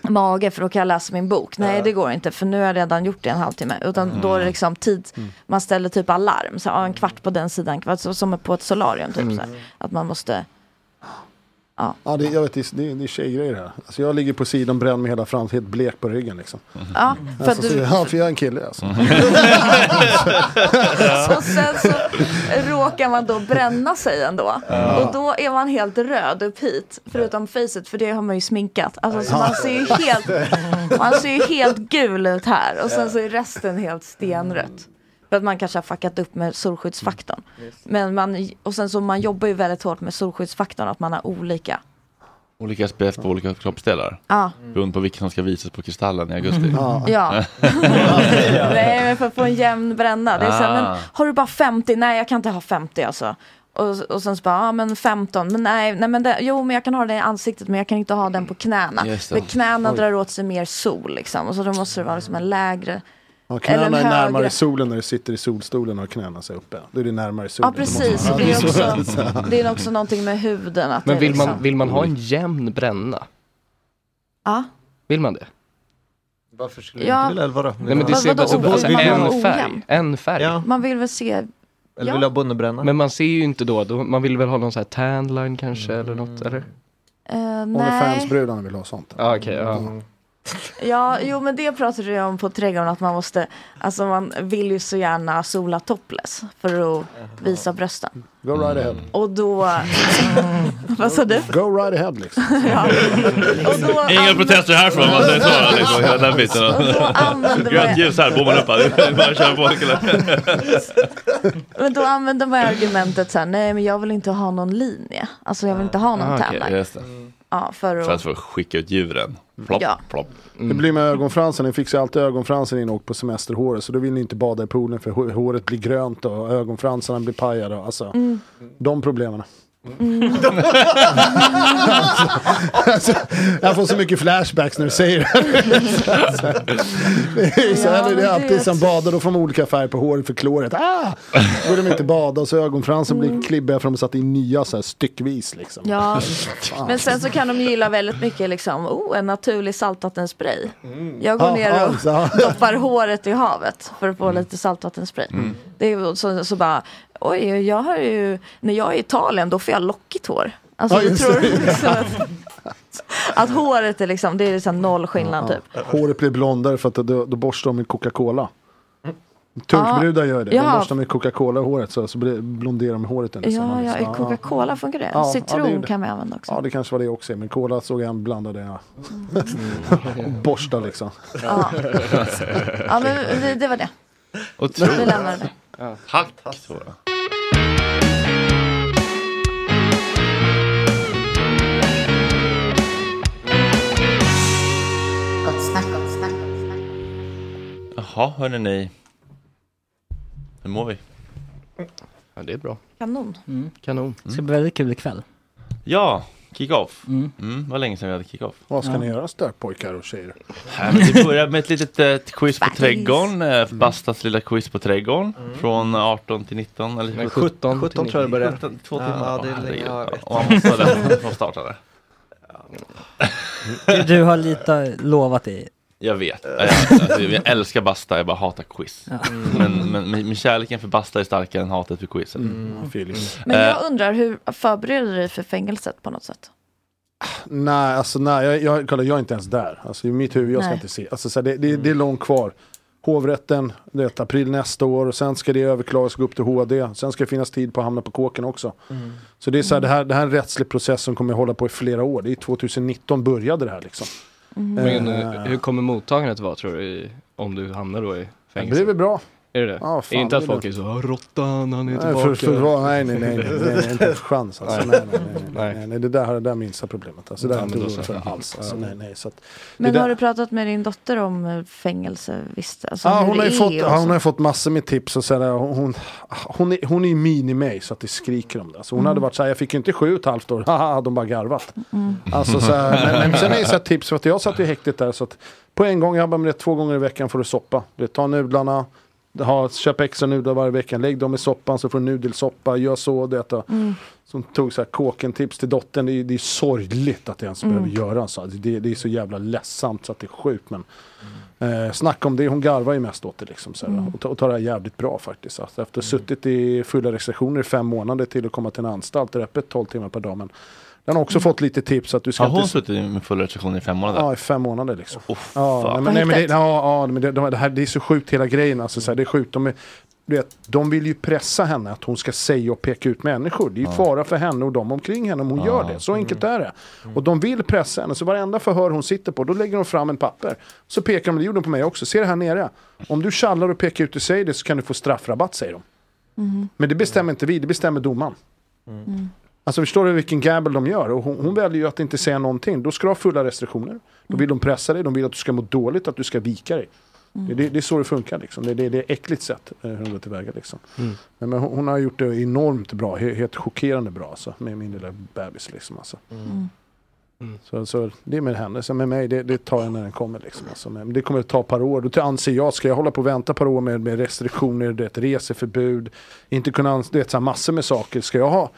mage för då kan jag läsa min bok. Nej, det går inte, för nu har jag redan gjort det en halvtimme. Utan då är det liksom tid, man ställer typ alarm. Så en kvart på den sidan, som på ett solarium typ så här. Att man måste... Ja, det, jag vet, det är tjejgrejer här. Alltså jag ligger på sidan, bränn med hela fram, helt blek på ryggen liksom. Ja, för, alltså, du... för jag är en kille alltså. Och sen så råkar man då bränna sig ändå. Ja. Och då är man helt röd upp hit, förutom facet, för det har man ju sminkat. Alltså så man ser ju helt gul ut här. Och sen så är resten helt stenrött. För att man kanske har fuckat upp med solskyddsfaktorn. Men man, och sen så man jobbar ju väldigt hårt med solskyddsfaktorn. Att man har olika aspekt på olika kroppsdelar. Beroende på vilka som ska visas på Kristallen i augusti. Nej, men för att få en jämn bränna. Det är så här, men har du bara 50? Nej, jag kan inte ha 50 alltså. Och sen så bara, men 15. Men nej men det, jo, men jag kan ha den i ansiktet, men jag kan inte ha den på knäna. För knäna drar åt sig mer sol liksom. Och så då måste det vara liksom en lägre... Ja, knäna är närmare solen när du sitter i solstolen och knäna sig uppe. Då är det närmare solen. Ja, precis. Det är också någonting med huden. Att men vill man ha en jämn bränna? Ja. Vill man det? Varför skulle du vilja vara? Nej, men det ser bara så en färg. Ja. Man vill väl se... Eller vill ha bonnebränna? Men man ser ju inte då. Man vill väl ha någon så här tan line kanske eller något, eller? Nej. Fansbrudarna vill ha sånt. Ja, okej, ja, jo, men det pratade jag om på trädgården, att man måste, alltså man vill ju så gärna sola topless för att visa brösten. Go right ahead. Och då vad sa du? Go right ahead liksom. Inga protester härifrån, man säger så liksom, hela den biten. Grönt ljus här, bommen upp här. Bara kör på. Men då använder man argumentet så här, nej men jag vill inte ha någon linje. Alltså jag vill inte ha någon tanline. Ja, för att skicka ut djuren. Plopp, plopp. Mm. Det blir med ögonfransen. Ni fixar alltid ögonfransen innan och på semesterhåret. Så då vill ni inte bada i poolen för håret blir grönt och ögonfransarna blir pajade. Alltså, de problemen. Alltså, jag får så mycket flashbacks när du säger det. Så här är det alltid som badar. Då får man olika färg på håret för kloret. Då vill de inte bada. Och så ögonfransen blir klibbiga för de satt i nya så här, styckvis liksom. Ja. Men sen så kan de gilla väldigt mycket liksom, en naturlig saltvattenspray. Jag går ner och doppar håret i havet för att få lite saltvattenspray. Det är så bara, oj, jag har ju, när jag är i Italien då får jag lockigt hår. Alltså jag tror liksom att håret är liksom, det är liksom noll skillnad typ. Håret blir blondare för att då borstar de med Coca-Cola. Turkbrudar gör det. De borstar med Coca-Cola i håret så blonderar de håret under sommaren. Ja, i Coca-Cola funkar det. Citron det kan man använda också. Ja, det kanske var det också. Men cola såg jag blandade borsta liksom. Ja, men det var det. Och tror vi lämnar det. Tack, Tora. Gott snack. Jaha, hörni ni. Hur mår vi? Ja, det är bra. Kanon. Det ska bli väldigt kul ikväll. Ja, kick-off. Vad länge sedan vi hade kick-off. Vad ska ni göra, stödpojkar och tjejer? Vi börjar med ett litet quiz på trädgården. Bastas lilla quiz på trädgården. Från 18 till 19. Eller 17 tror jag det började. 2 timmar. Ja, det är länge. Och han måste starta det. Du har lite lovat det. Jag vet. Jag älskar Basta, jag bara hatar quiz. Men kärleken för Basta är starkare än hatet för quiz. Men jag undrar, hur förbereder du dig för fängelset på något sätt? Nej, alltså nej, jag är inte ens där. Alltså i mitt huvud, jag ska inte se. Alltså, så det är långt kvar. Hovrätten, det är april nästa år, och sen ska det överklagas och gå upp till HD. Sen ska det finnas tid på att hamna på kåken också. Så det är så här, det här är en rättslig process som kommer hålla på i flera år. Det är 2019 började det här liksom. Men hur kommer mottagandet vara, tror du, om du hamnar då i fängelse? Det blir väl bra. Är det det? Ja, fan, är inte att folk är så råttan, han är tillbaka. Nej, inte chans alltså. Nej, det där minsta problemet alltså, det där inte för alls alltså, nej, så att, men har du pratat med din dotter om fängelse, visst alltså, hon har fått massor med tips och så där, hon är ju mini-mig så att det skriker om det alltså, hon hade varit så här, jag fick ju inte 7,5 år. Haha, de bara garvat. Alltså så här, men sen är det så här tips för att jag satt ju häktet där, så att på en gång, jag bara med det 2 gånger i veckan får du soppa. Du tar nudlarna, köp extra nudlar varje vecka, lägg dem i soppan så får du nudelsoppa, gör så detta. Som tog så här kåken tips till dottern. Det är sorgligt att det ens behöver göra så. Det är så jävla ledsamt så att det är sjukt, men snack om det, hon garvar ju mest åt det liksom, så här, och tar det här jävligt bra faktiskt. Alltså, efter suttit i fulla restriktioner i 5 månader till att komma till en anstalt, det är öppet 12 timmar per dag, men Den har också fått lite tips att du ska. Har hon suttit med full restriktion i 5 månader? Ja, i 5 månader liksom. Oh, ja, det är så sjukt hela grejen. Alltså, så här, det är sjukt. De vill ju pressa henne att hon ska säga och peka ut människor. Det är ju fara för henne och dem omkring henne om hon gör det. Så enkelt är det. Och de vill pressa henne. Så varenda förhör hon sitter på, då lägger de fram en papper. Så pekar de, det gjorde de på mig också. Se det här nere. Om du kallar och pekar ut och säger det så kan du få straffrabatt, säger de. Mm. Men det bestämmer inte vi, det bestämmer domaren. Mm. Alltså förstår du vilken gamble de gör? Och hon väljer ju att inte säga någonting. Då ska du ha fulla restriktioner. Då vill de pressa dig, de vill att du ska må dåligt, att du ska vika dig. Mm. Det är så det funkar liksom. Det är äckligt sätt hur hon går tillväga liksom. Men hon har gjort det enormt bra, helt chockerande bra alltså, med min lilla bebis liksom alltså. Så det är med henne, så med mig det tar jag när den kommer liksom alltså. Men det kommer att ta ett par år, då anser jag, ska jag hålla på och vänta par år med restriktioner, det är ett reseförbud, inte kunna, det är så massor med saker, ska jag ha.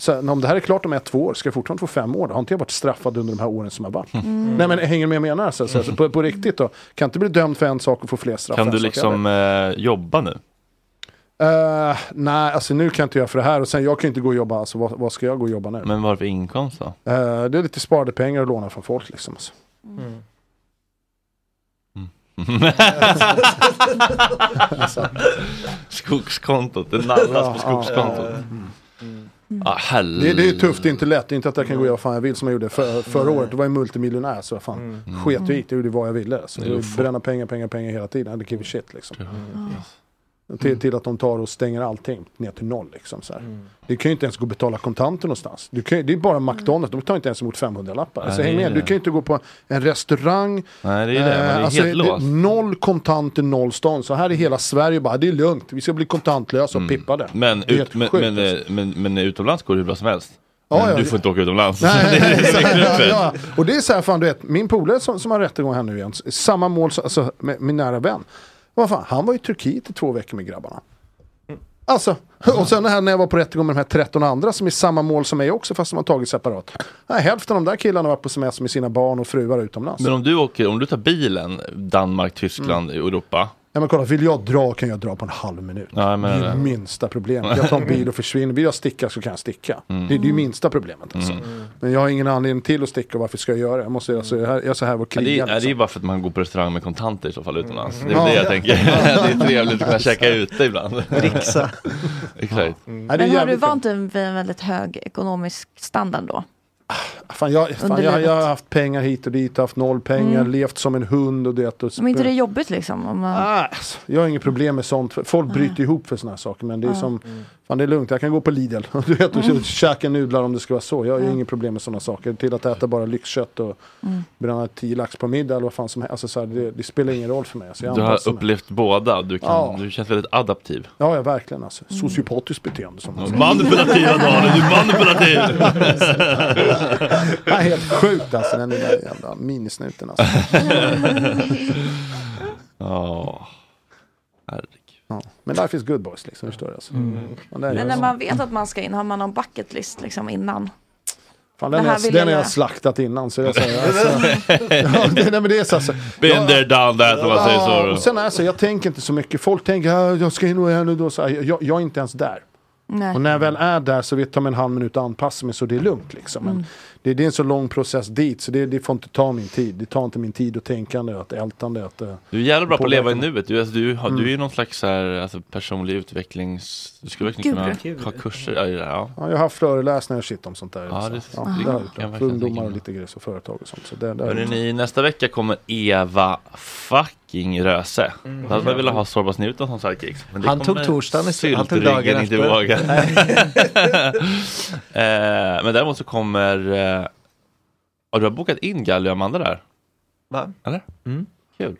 Så om det här är klart om 1-2 år, ska jag fortfarande få 5 år? Har inte jag varit straffad under de här åren som har varit? Nej, men hänger med menar så på riktigt då? Kan inte bli dömd för en sak och få fler straff? Kan du liksom jobba nu? Nej, alltså nu kan jag inte göra för det här. Och sen jag kan inte gå och jobba. Alltså, vad ska jag gå och jobba nu? Men vad är det för inkomst då? Det är lite sparade pengar att låna från folk liksom. Alltså. Alltså. Skogskontot. Det nallas på skogskontot. Det är tufft, det är inte lätt. Det är inte att jag kan gå och göra vad fan jag vill som jag gjorde förra året. Det var en multimiljonär så fan. Sket i det, gjorde vad jag ville. Så jag bränna pengar hela tiden. Det give a shit liksom. Till att de tar och stänger allting ner till noll liksom så här. Det kan ju inte ens gå och betala kontanter någonstans. Det är bara McDonald's, de tar inte ens emot 500 lappar. Alltså, häng med. Du kan ju inte gå på en restaurang. Nej, det är det. Man är alltså, helt låst. Noll kontanter, noll stånd. Så här är hela Sverige bara, det är lugnt. Vi ska bli kontantlösa och pippade. Men utomlands går det hur bra som helst. Ja, du får inte åka utomlands. Nej. Och det är så här fan, du vet, min polare som har rättegång här nu igen. Samma mål, alltså, med min nära vän. Fan, han var i Turkiet i 2 veckor med grabbarna. Alltså, och sen det här när jag var på rättegång med de här 13 andra som är samma mål som mig också, fast de har tagit separat. Hälften av de där killarna var på semester med sina barn och fruar utomlands. Men om du tar bilen Danmark, Tyskland, Europa. Ja, men kolla, vill jag dra kan jag dra på en halv minut. Nej, men det är det minsta problemet. Jag tar en bil och försvinner. Vill jag sticka så kan jag sticka. Det är ju minsta problemet alltså. Men jag har ingen anledning till att sticka. Varför ska jag göra det? Jag måste alltså, jag så här var kriga. Ja, det är ju bara för att man går på restaurang med kontanter i så fall utomlands. Det är det jag tänker. Det är trevligt att kunna checka ute ibland. Riksa. Exakt. Men har du vant dig vid en väldigt hög ekonomisk standard då? Jag har haft pengar hit och dit, haft noll pengar, levt som en hund och det. Men inte det är jobbigt liksom om man... alltså, jag har inget problem med sånt. Folk bryter ihop för såna här saker. Men det är som, fan det är lugnt, jag kan gå på Lidl du vet, och käka nudlar om det ska vara så. Jag har inget problem med såna saker. Till att äta bara lyxkött och bränna 10 lax på middag eller vad fan som helst. Alltså, så här, det spelar ingen roll för mig alltså, du har upplevt båda, du känns väldigt adaptiv. Ja, jag verkligen alltså. Sociopatiskt beteende som manipulativa dagar, du manipulativ. Det är helt sjukt alltså, den där jävla minisnuten alltså. Ja. Men life is good boys liksom, förstår du alltså. Men när man vet att man ska in, har man någon bucket list liksom innan? Fan, den är jag slaktat innan så jag säger alltså, men det är så alltså, binder down that om man säger så. Och sen alltså, jag tänker inte så mycket. Folk tänker jag ska in och här nu då så här, jag är inte ens där. Nej. Och när jag väl är där så vet jag om en halv minut att anpassa mig så det är lugnt liksom. Men det är en så lång process dit så det får inte ta min tid. Det tar inte min tid att tänkande, att ältande. Att, du är jävligt bra på att leva i nuet. Du är ju någon slags här, alltså, personlig utvecklings... Du skulle verkligen kunna ha kurser. Ja, jag har haft föreläsningar och shit om sånt där. Ja, liksom. För ungdomar och lite grejer och företag och sånt. Så ni, nästa vecka kommer Eva fucking Röse. Han ville ha Sorbas Newton som sidekick. Han tog torsdagen i dagen inte våga. Men däremot så kommer... du har bokat in Galli och Amanda där. Va? Eller? Kul.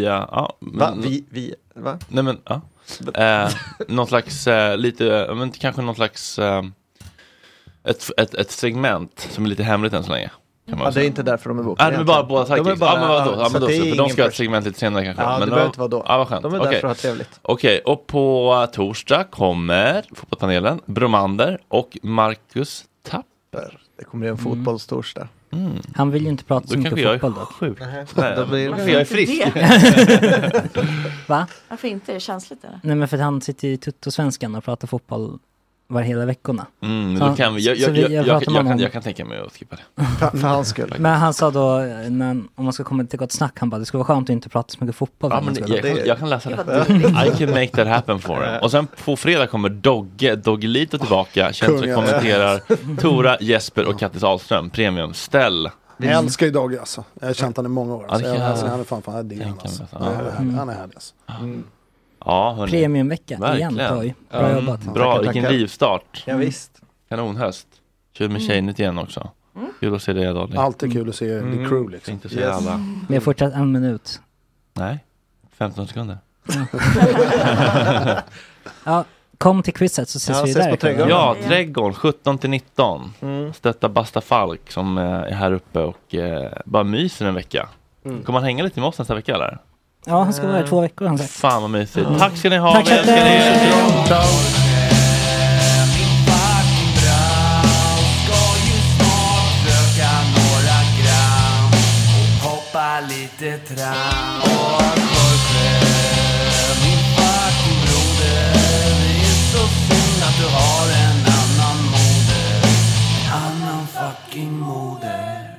Ja. Va? Nej men, ja. Någon slags, lite, men kanske någon slags ett segment som är lite hemligt än så länge. Det är inte därför de är bokade. Nej, men bara båda sidekicks. Men vadå? För de ska ha ett segment lite senare kanske. Ja, det behöver inte vara då. Ja, vad skönt. De är därför att ha trevligt. Okej, och på torsdag kommer fotbollspanelen, Bromander och Marcus Tapp. Det kommer bli en fotbollstorsdag. Han vill ju inte prata så mycket fotboll dock. Varför jag är frisk? Va? Varför inte? Det är känsligt. Nej, men för att han sitter i Tuttosvenskan och pratar fotboll var hela veckorna. Då kan vi, jag kan tänka mig att skippa det. För hans skull. Men han sa då, om man ska komma till Gott Snack, han bara, det skulle vara skönt att inte prata så mycket fotboll. Ja, men jag kan läsa det. I can make that happen for it. Och sen på fredag kommer Doggelito tillbaka. Känns kommenterar Tora, Jesper och Kattis Ahlström. Premium, ställ. Jag älskar ju Dogge alltså. Jag har känt han i många år. Alltså. Han är fan härlig alltså. Han är härlig alltså. Ja, premiumvecka igen, Toy. Bra jobbat. Bra, vilken livstart. Ja, visst. Kanonhöst. Kul med tjejerna igen också. Kul att se dig, Adali. Alltid kul att se the crew liksom. Inte se alla. Vi har fortsatt en minut. Nej, 15 sekunder. Ja, kom till quizet så ses vi ses där. Trädgården. Ja, trädgården 17-19. Stötta Basta Falk som är här uppe och bara myser en vecka. Kommer man hänga lite med oss nästa vecka eller? Ja, han ska vara här 2 veckor. Han sagt. Fan vad mysigt. Tack ska ni ha. Tack ska ni. Lite tram och korpre. Min fucking broder, det är så synd att du har en annan moder. En annan fucking moder.